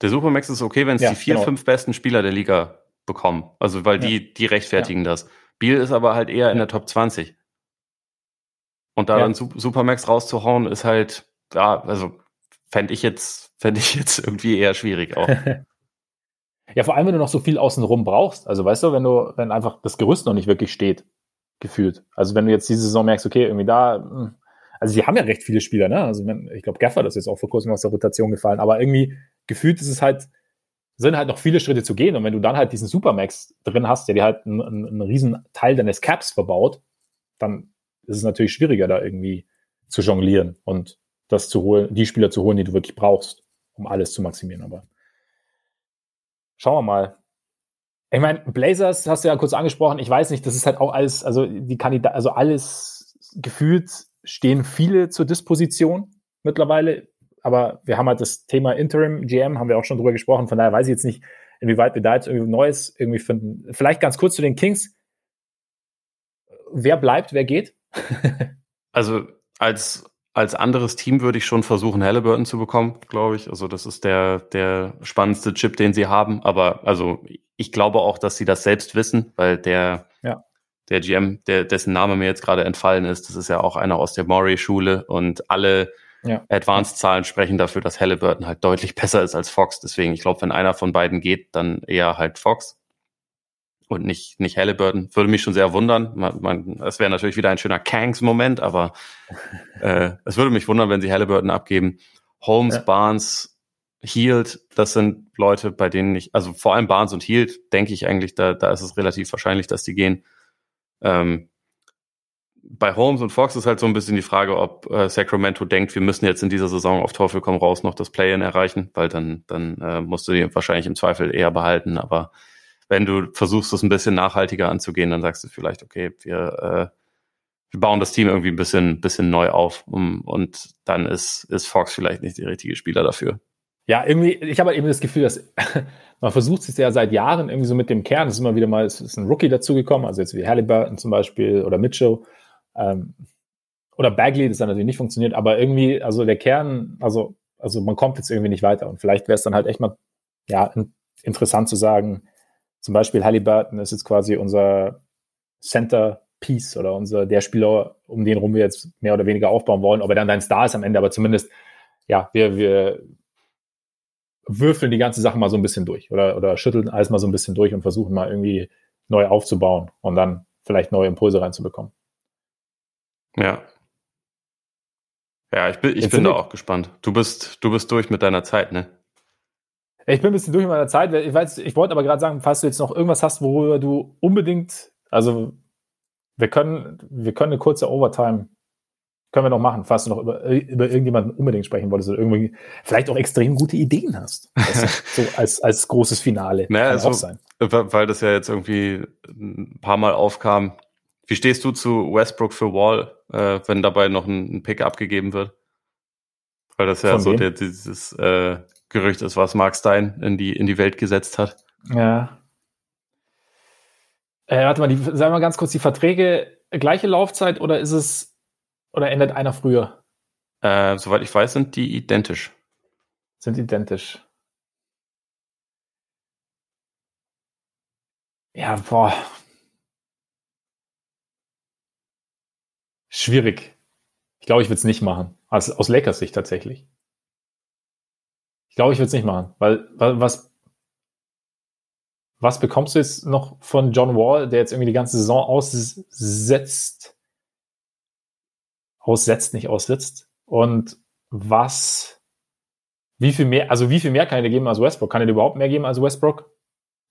der Supermax ist okay, wenn es ja, die vier, genau. fünf besten Spieler der Liga bekommen. Also, weil ja. die, die rechtfertigen ja. das. Beal ist aber halt eher ja. in der Top zwanzig. Und da ja. dann Supermax rauszuhauen, ist halt, ja, also fände ich jetzt, fände ich jetzt irgendwie eher schwierig auch. Ja, vor allem, wenn du noch so viel außenrum brauchst. Also, weißt du, wenn du, wenn einfach das Gerüst noch nicht wirklich steht, gefühlt. Also, wenn du jetzt diese Saison merkst, okay, irgendwie da, mh. Also sie haben ja recht viele Spieler, ne? Also ich glaube, Gafford ist jetzt auch vor kurzem aus der Rotation gefallen, aber irgendwie gefühlt ist es halt, sind halt noch viele Schritte zu gehen und wenn du dann halt diesen Supermax drin hast, der dir halt einen, einen riesen Teil deines Caps verbaut, dann ist es natürlich schwieriger, da irgendwie zu jonglieren und das zu holen, die Spieler zu holen, die du wirklich brauchst, um alles zu maximieren. Aber schauen wir mal. Ich meine, Blazers hast du ja kurz angesprochen. Ich weiß nicht, das ist halt auch alles, also die Kandidaten, also alles gefühlt stehen viele zur Disposition mittlerweile, aber wir haben halt das Thema Interim-G M, haben wir auch schon drüber gesprochen, von daher weiß ich jetzt nicht, inwieweit wir da jetzt irgendwie Neues irgendwie finden. Vielleicht ganz kurz zu den Kings. Wer bleibt, wer geht? Also als, als anderes Team würde ich schon versuchen, Halliburton zu bekommen, glaube ich. Also das ist der, der spannendste Chip, den sie haben, aber also ich glaube auch, dass sie das selbst wissen, weil der ja. Der G M, der, dessen Name mir jetzt gerade entfallen ist, das ist ja auch einer aus der Morey-Schule und alle ja. Advanced-Zahlen sprechen dafür, dass Halliburton halt deutlich besser ist als Fox. Deswegen, ich glaube, wenn einer von beiden geht, dann eher halt Fox und nicht, nicht Halliburton. Würde mich schon sehr wundern. Man, man, es wäre natürlich wieder ein schöner Kangs-Moment, aber äh, es würde mich wundern, wenn sie Halliburton abgeben. Holmes, ja. Barnes, Hield, das sind Leute, bei denen ich, also vor allem Barnes und Hield, denke ich eigentlich, da, da ist es relativ wahrscheinlich, dass die gehen. Ähm, bei Holmes und Fox ist halt so ein bisschen die Frage, ob äh, Sacramento denkt, wir müssen jetzt in dieser Saison auf Teufel komm raus noch das Play-In erreichen, weil dann, dann äh, musst du die wahrscheinlich im Zweifel eher behalten, aber wenn du versuchst, das ein bisschen nachhaltiger anzugehen, dann sagst du vielleicht, okay, wir, äh, wir bauen das Team irgendwie ein bisschen, bisschen neu auf um, und dann ist, ist Fox vielleicht nicht der richtige Spieler dafür. Ja, irgendwie, ich habe halt eben das Gefühl, dass man versucht sich ja seit Jahren irgendwie so mit dem Kern, es ist immer wieder mal, es ist ein Rookie dazugekommen, also jetzt wie Halliburton zum Beispiel oder Mitchell ähm, oder Bagley, das hat natürlich nicht funktioniert, aber irgendwie, also der Kern, also also man kommt jetzt irgendwie nicht weiter und vielleicht wäre es dann halt echt mal ja in, interessant zu sagen, zum Beispiel Halliburton ist jetzt quasi unser Centerpiece oder unser der Spieler, um den rum wir jetzt mehr oder weniger aufbauen wollen, ob er dann dein Star ist am Ende, aber zumindest, ja, wir, wir würfeln die ganze Sache mal so ein bisschen durch oder, oder schütteln alles mal so ein bisschen durch und versuchen mal irgendwie neu aufzubauen und dann vielleicht neue Impulse reinzubekommen. Ja. Ja, ich bin, ich bin da auch gespannt. Du bist, du bist durch mit deiner Zeit, ne? Ich bin ein bisschen durch mit meiner Zeit. Ich weiß, ich wollte aber gerade sagen, falls du jetzt noch irgendwas hast, worüber du unbedingt, also wir können, wir können eine kurze Overtime können wir noch machen, falls du noch über, über irgendjemanden unbedingt sprechen wolltest oder irgendwie vielleicht auch extrem gute Ideen hast. So als, als großes Finale. Naja, kann so, auch sein. Weil das ja jetzt irgendwie ein paar Mal aufkam. Wie stehst du zu Westbrook für Wall, äh, wenn dabei noch ein, ein Pick abgegeben wird? Weil das ja Von so der, dieses äh, Gerücht ist, was Mark Stein in die, in die Welt gesetzt hat. Ja. Äh, warte mal, die, sagen wir mal ganz kurz, die Verträge, gleiche Laufzeit oder ist es Oder ändert einer früher? Äh, soweit ich weiß, sind die identisch. Sind identisch. Ja, boah. schwierig. Ich glaube, ich würde es nicht machen. Also aus Lakers Sicht tatsächlich. Ich glaube, ich würde es nicht machen, weil was, was bekommst du jetzt noch von John Wall, der jetzt irgendwie die ganze Saison aussetzt? Aussetzt, nicht aussitzt. Und was, wie viel mehr, also wie viel mehr kann er dir geben als Westbrook? Kann er dir überhaupt mehr geben als Westbrook?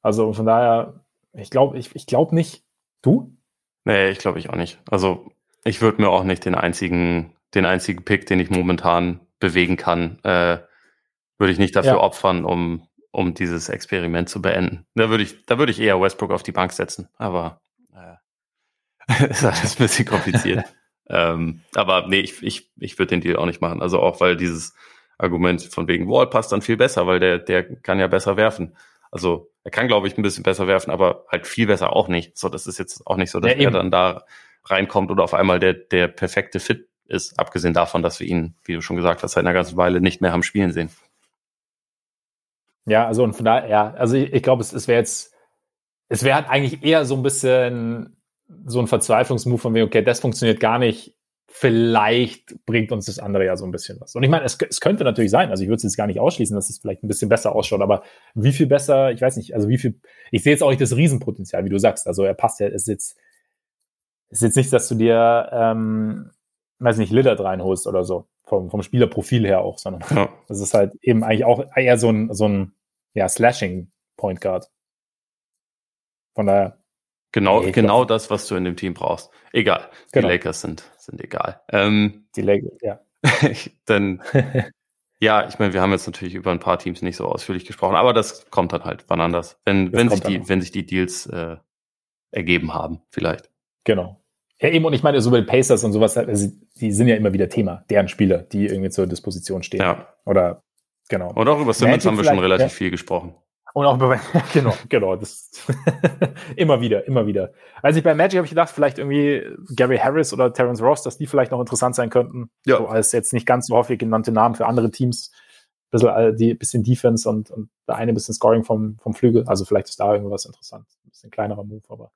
Also von daher, ich glaube, ich, ich glaube nicht. Du? Nee, ich glaube ich auch nicht. Also ich würde mir auch nicht den einzigen, den einzigen Pick, den ich momentan bewegen kann, äh, würde ich nicht dafür ja. opfern, um, um dieses Experiment zu beenden. Da würde ich, da würde ich eher Westbrook auf die Bank setzen, aber äh, ist alles ein bisschen kompliziert. ähm, aber nee, ich, ich, ich würde den Deal auch nicht machen. Also auch, weil dieses Argument von wegen Wall passt dann viel besser, weil der, der kann ja besser werfen. Also er kann, glaube ich, ein bisschen besser werfen, aber halt viel besser auch nicht. So, das ist jetzt auch nicht so, dass ja, er dann da reinkommt oder auf einmal der, der perfekte Fit ist, abgesehen davon, dass wir ihn, wie du schon gesagt hast, seit einer ganzen Weile nicht mehr haben spielen sehen. Ja, also und von daher, ja, also ich, ich glaube, es, es wäre jetzt, es wäre halt eigentlich eher so ein bisschen so ein Verzweiflungsmove von mir, okay, das funktioniert gar nicht, vielleicht bringt uns das andere ja so ein bisschen was. Und ich meine, es, es könnte natürlich sein, also ich würde es jetzt gar nicht ausschließen, dass es vielleicht ein bisschen besser ausschaut, aber wie viel besser, ich weiß nicht, also wie viel, ich sehe jetzt auch nicht das Riesenpotenzial, wie du sagst, also er passt ja, ist jetzt, ist jetzt nicht, dass du dir, ähm, weiß nicht, Lillard reinholst oder so, vom, vom Spielerprofil her auch, sondern ja. das ist halt eben eigentlich auch eher so ein, so ein, ja, Slashing-Point Guard. Von daher. Genau, nee, genau glaub, das, was du in dem Team brauchst. Egal. Genau. Die Lakers sind, sind egal. Ähm, die Lakers, ja. Dann, ja, ich meine, wir haben jetzt natürlich über ein paar Teams nicht so ausführlich gesprochen, aber das kommt dann halt wann anders. Wenn, wenn sich die, wenn sich die Deals äh, ergeben haben, vielleicht. Genau. Ja, eben, und ich meine, so bei den Pacers und sowas, also die sind ja immer wieder Thema, deren Spieler, die irgendwie zur Disposition stehen. Ja. Oder, genau. Und auch über Simmons haben wir schon relativ ja. viel gesprochen. Und auch über, genau, genau, das immer wieder, immer wieder. Also ich bei Magic habe ich gedacht, vielleicht irgendwie Gary Harris oder Terrence Ross, dass die vielleicht noch interessant sein könnten. Ja. So als jetzt nicht ganz so häufig genannte Namen für andere Teams. Ein bisschen, die, bisschen Defense und, und der eine bisschen Scoring vom, vom Flügel. Also vielleicht ist da irgendwas interessant. Ein bisschen kleinerer Move, aber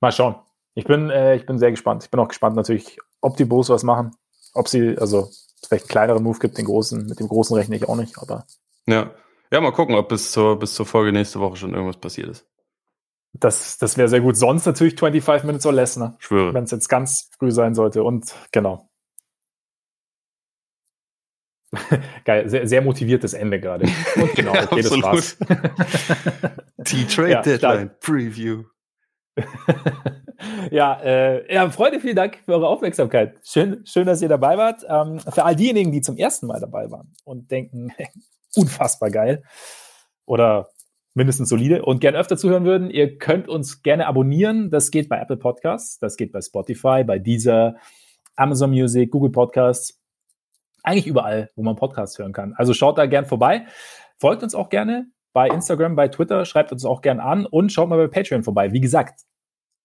mal schauen. Ich bin, äh, ich bin sehr gespannt. Ich bin auch gespannt natürlich, ob die Bulls was machen. Ob sie, also vielleicht einen kleineren Move gibt, den großen, mit dem großen rechne ich auch nicht, aber. Ja, ja, mal gucken, ob bis zur, bis zur Folge nächste Woche schon irgendwas passiert ist. Das, das wäre sehr gut. Sonst natürlich fünfundzwanzig Minutes or less, ne? Schwöre. Wenn es jetzt ganz früh sein sollte und genau. Geil, sehr, sehr motiviertes Ende gerade. Und genau, ja, okay, absolut. Das war's. Die Trade ja, Deadline stark. Preview. Ja, äh, ja, Freunde, vielen Dank für eure Aufmerksamkeit. Schön, schön, dass ihr dabei wart. Ähm, für all diejenigen, die zum ersten Mal dabei waren und denken, unfassbar geil oder mindestens solide und gern öfter zuhören würden, ihr könnt uns gerne abonnieren. Das geht bei Apple Podcasts, das geht bei Spotify, bei Deezer, Amazon Music, Google Podcasts. Eigentlich überall, wo man Podcasts hören kann. Also schaut da gern vorbei. Folgt uns auch gerne bei Instagram, bei Twitter. Schreibt uns auch gern an und schaut mal bei Patreon vorbei. Wie gesagt,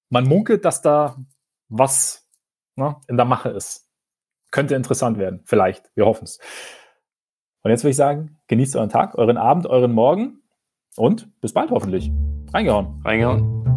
man munkelt, dass da was ne, in der Mache ist. Könnte interessant werden, vielleicht. Wir hoffen es. Und jetzt würde ich sagen, genießt euren Tag, euren Abend, euren Morgen und bis bald hoffentlich. Reingehauen. Reingehauen.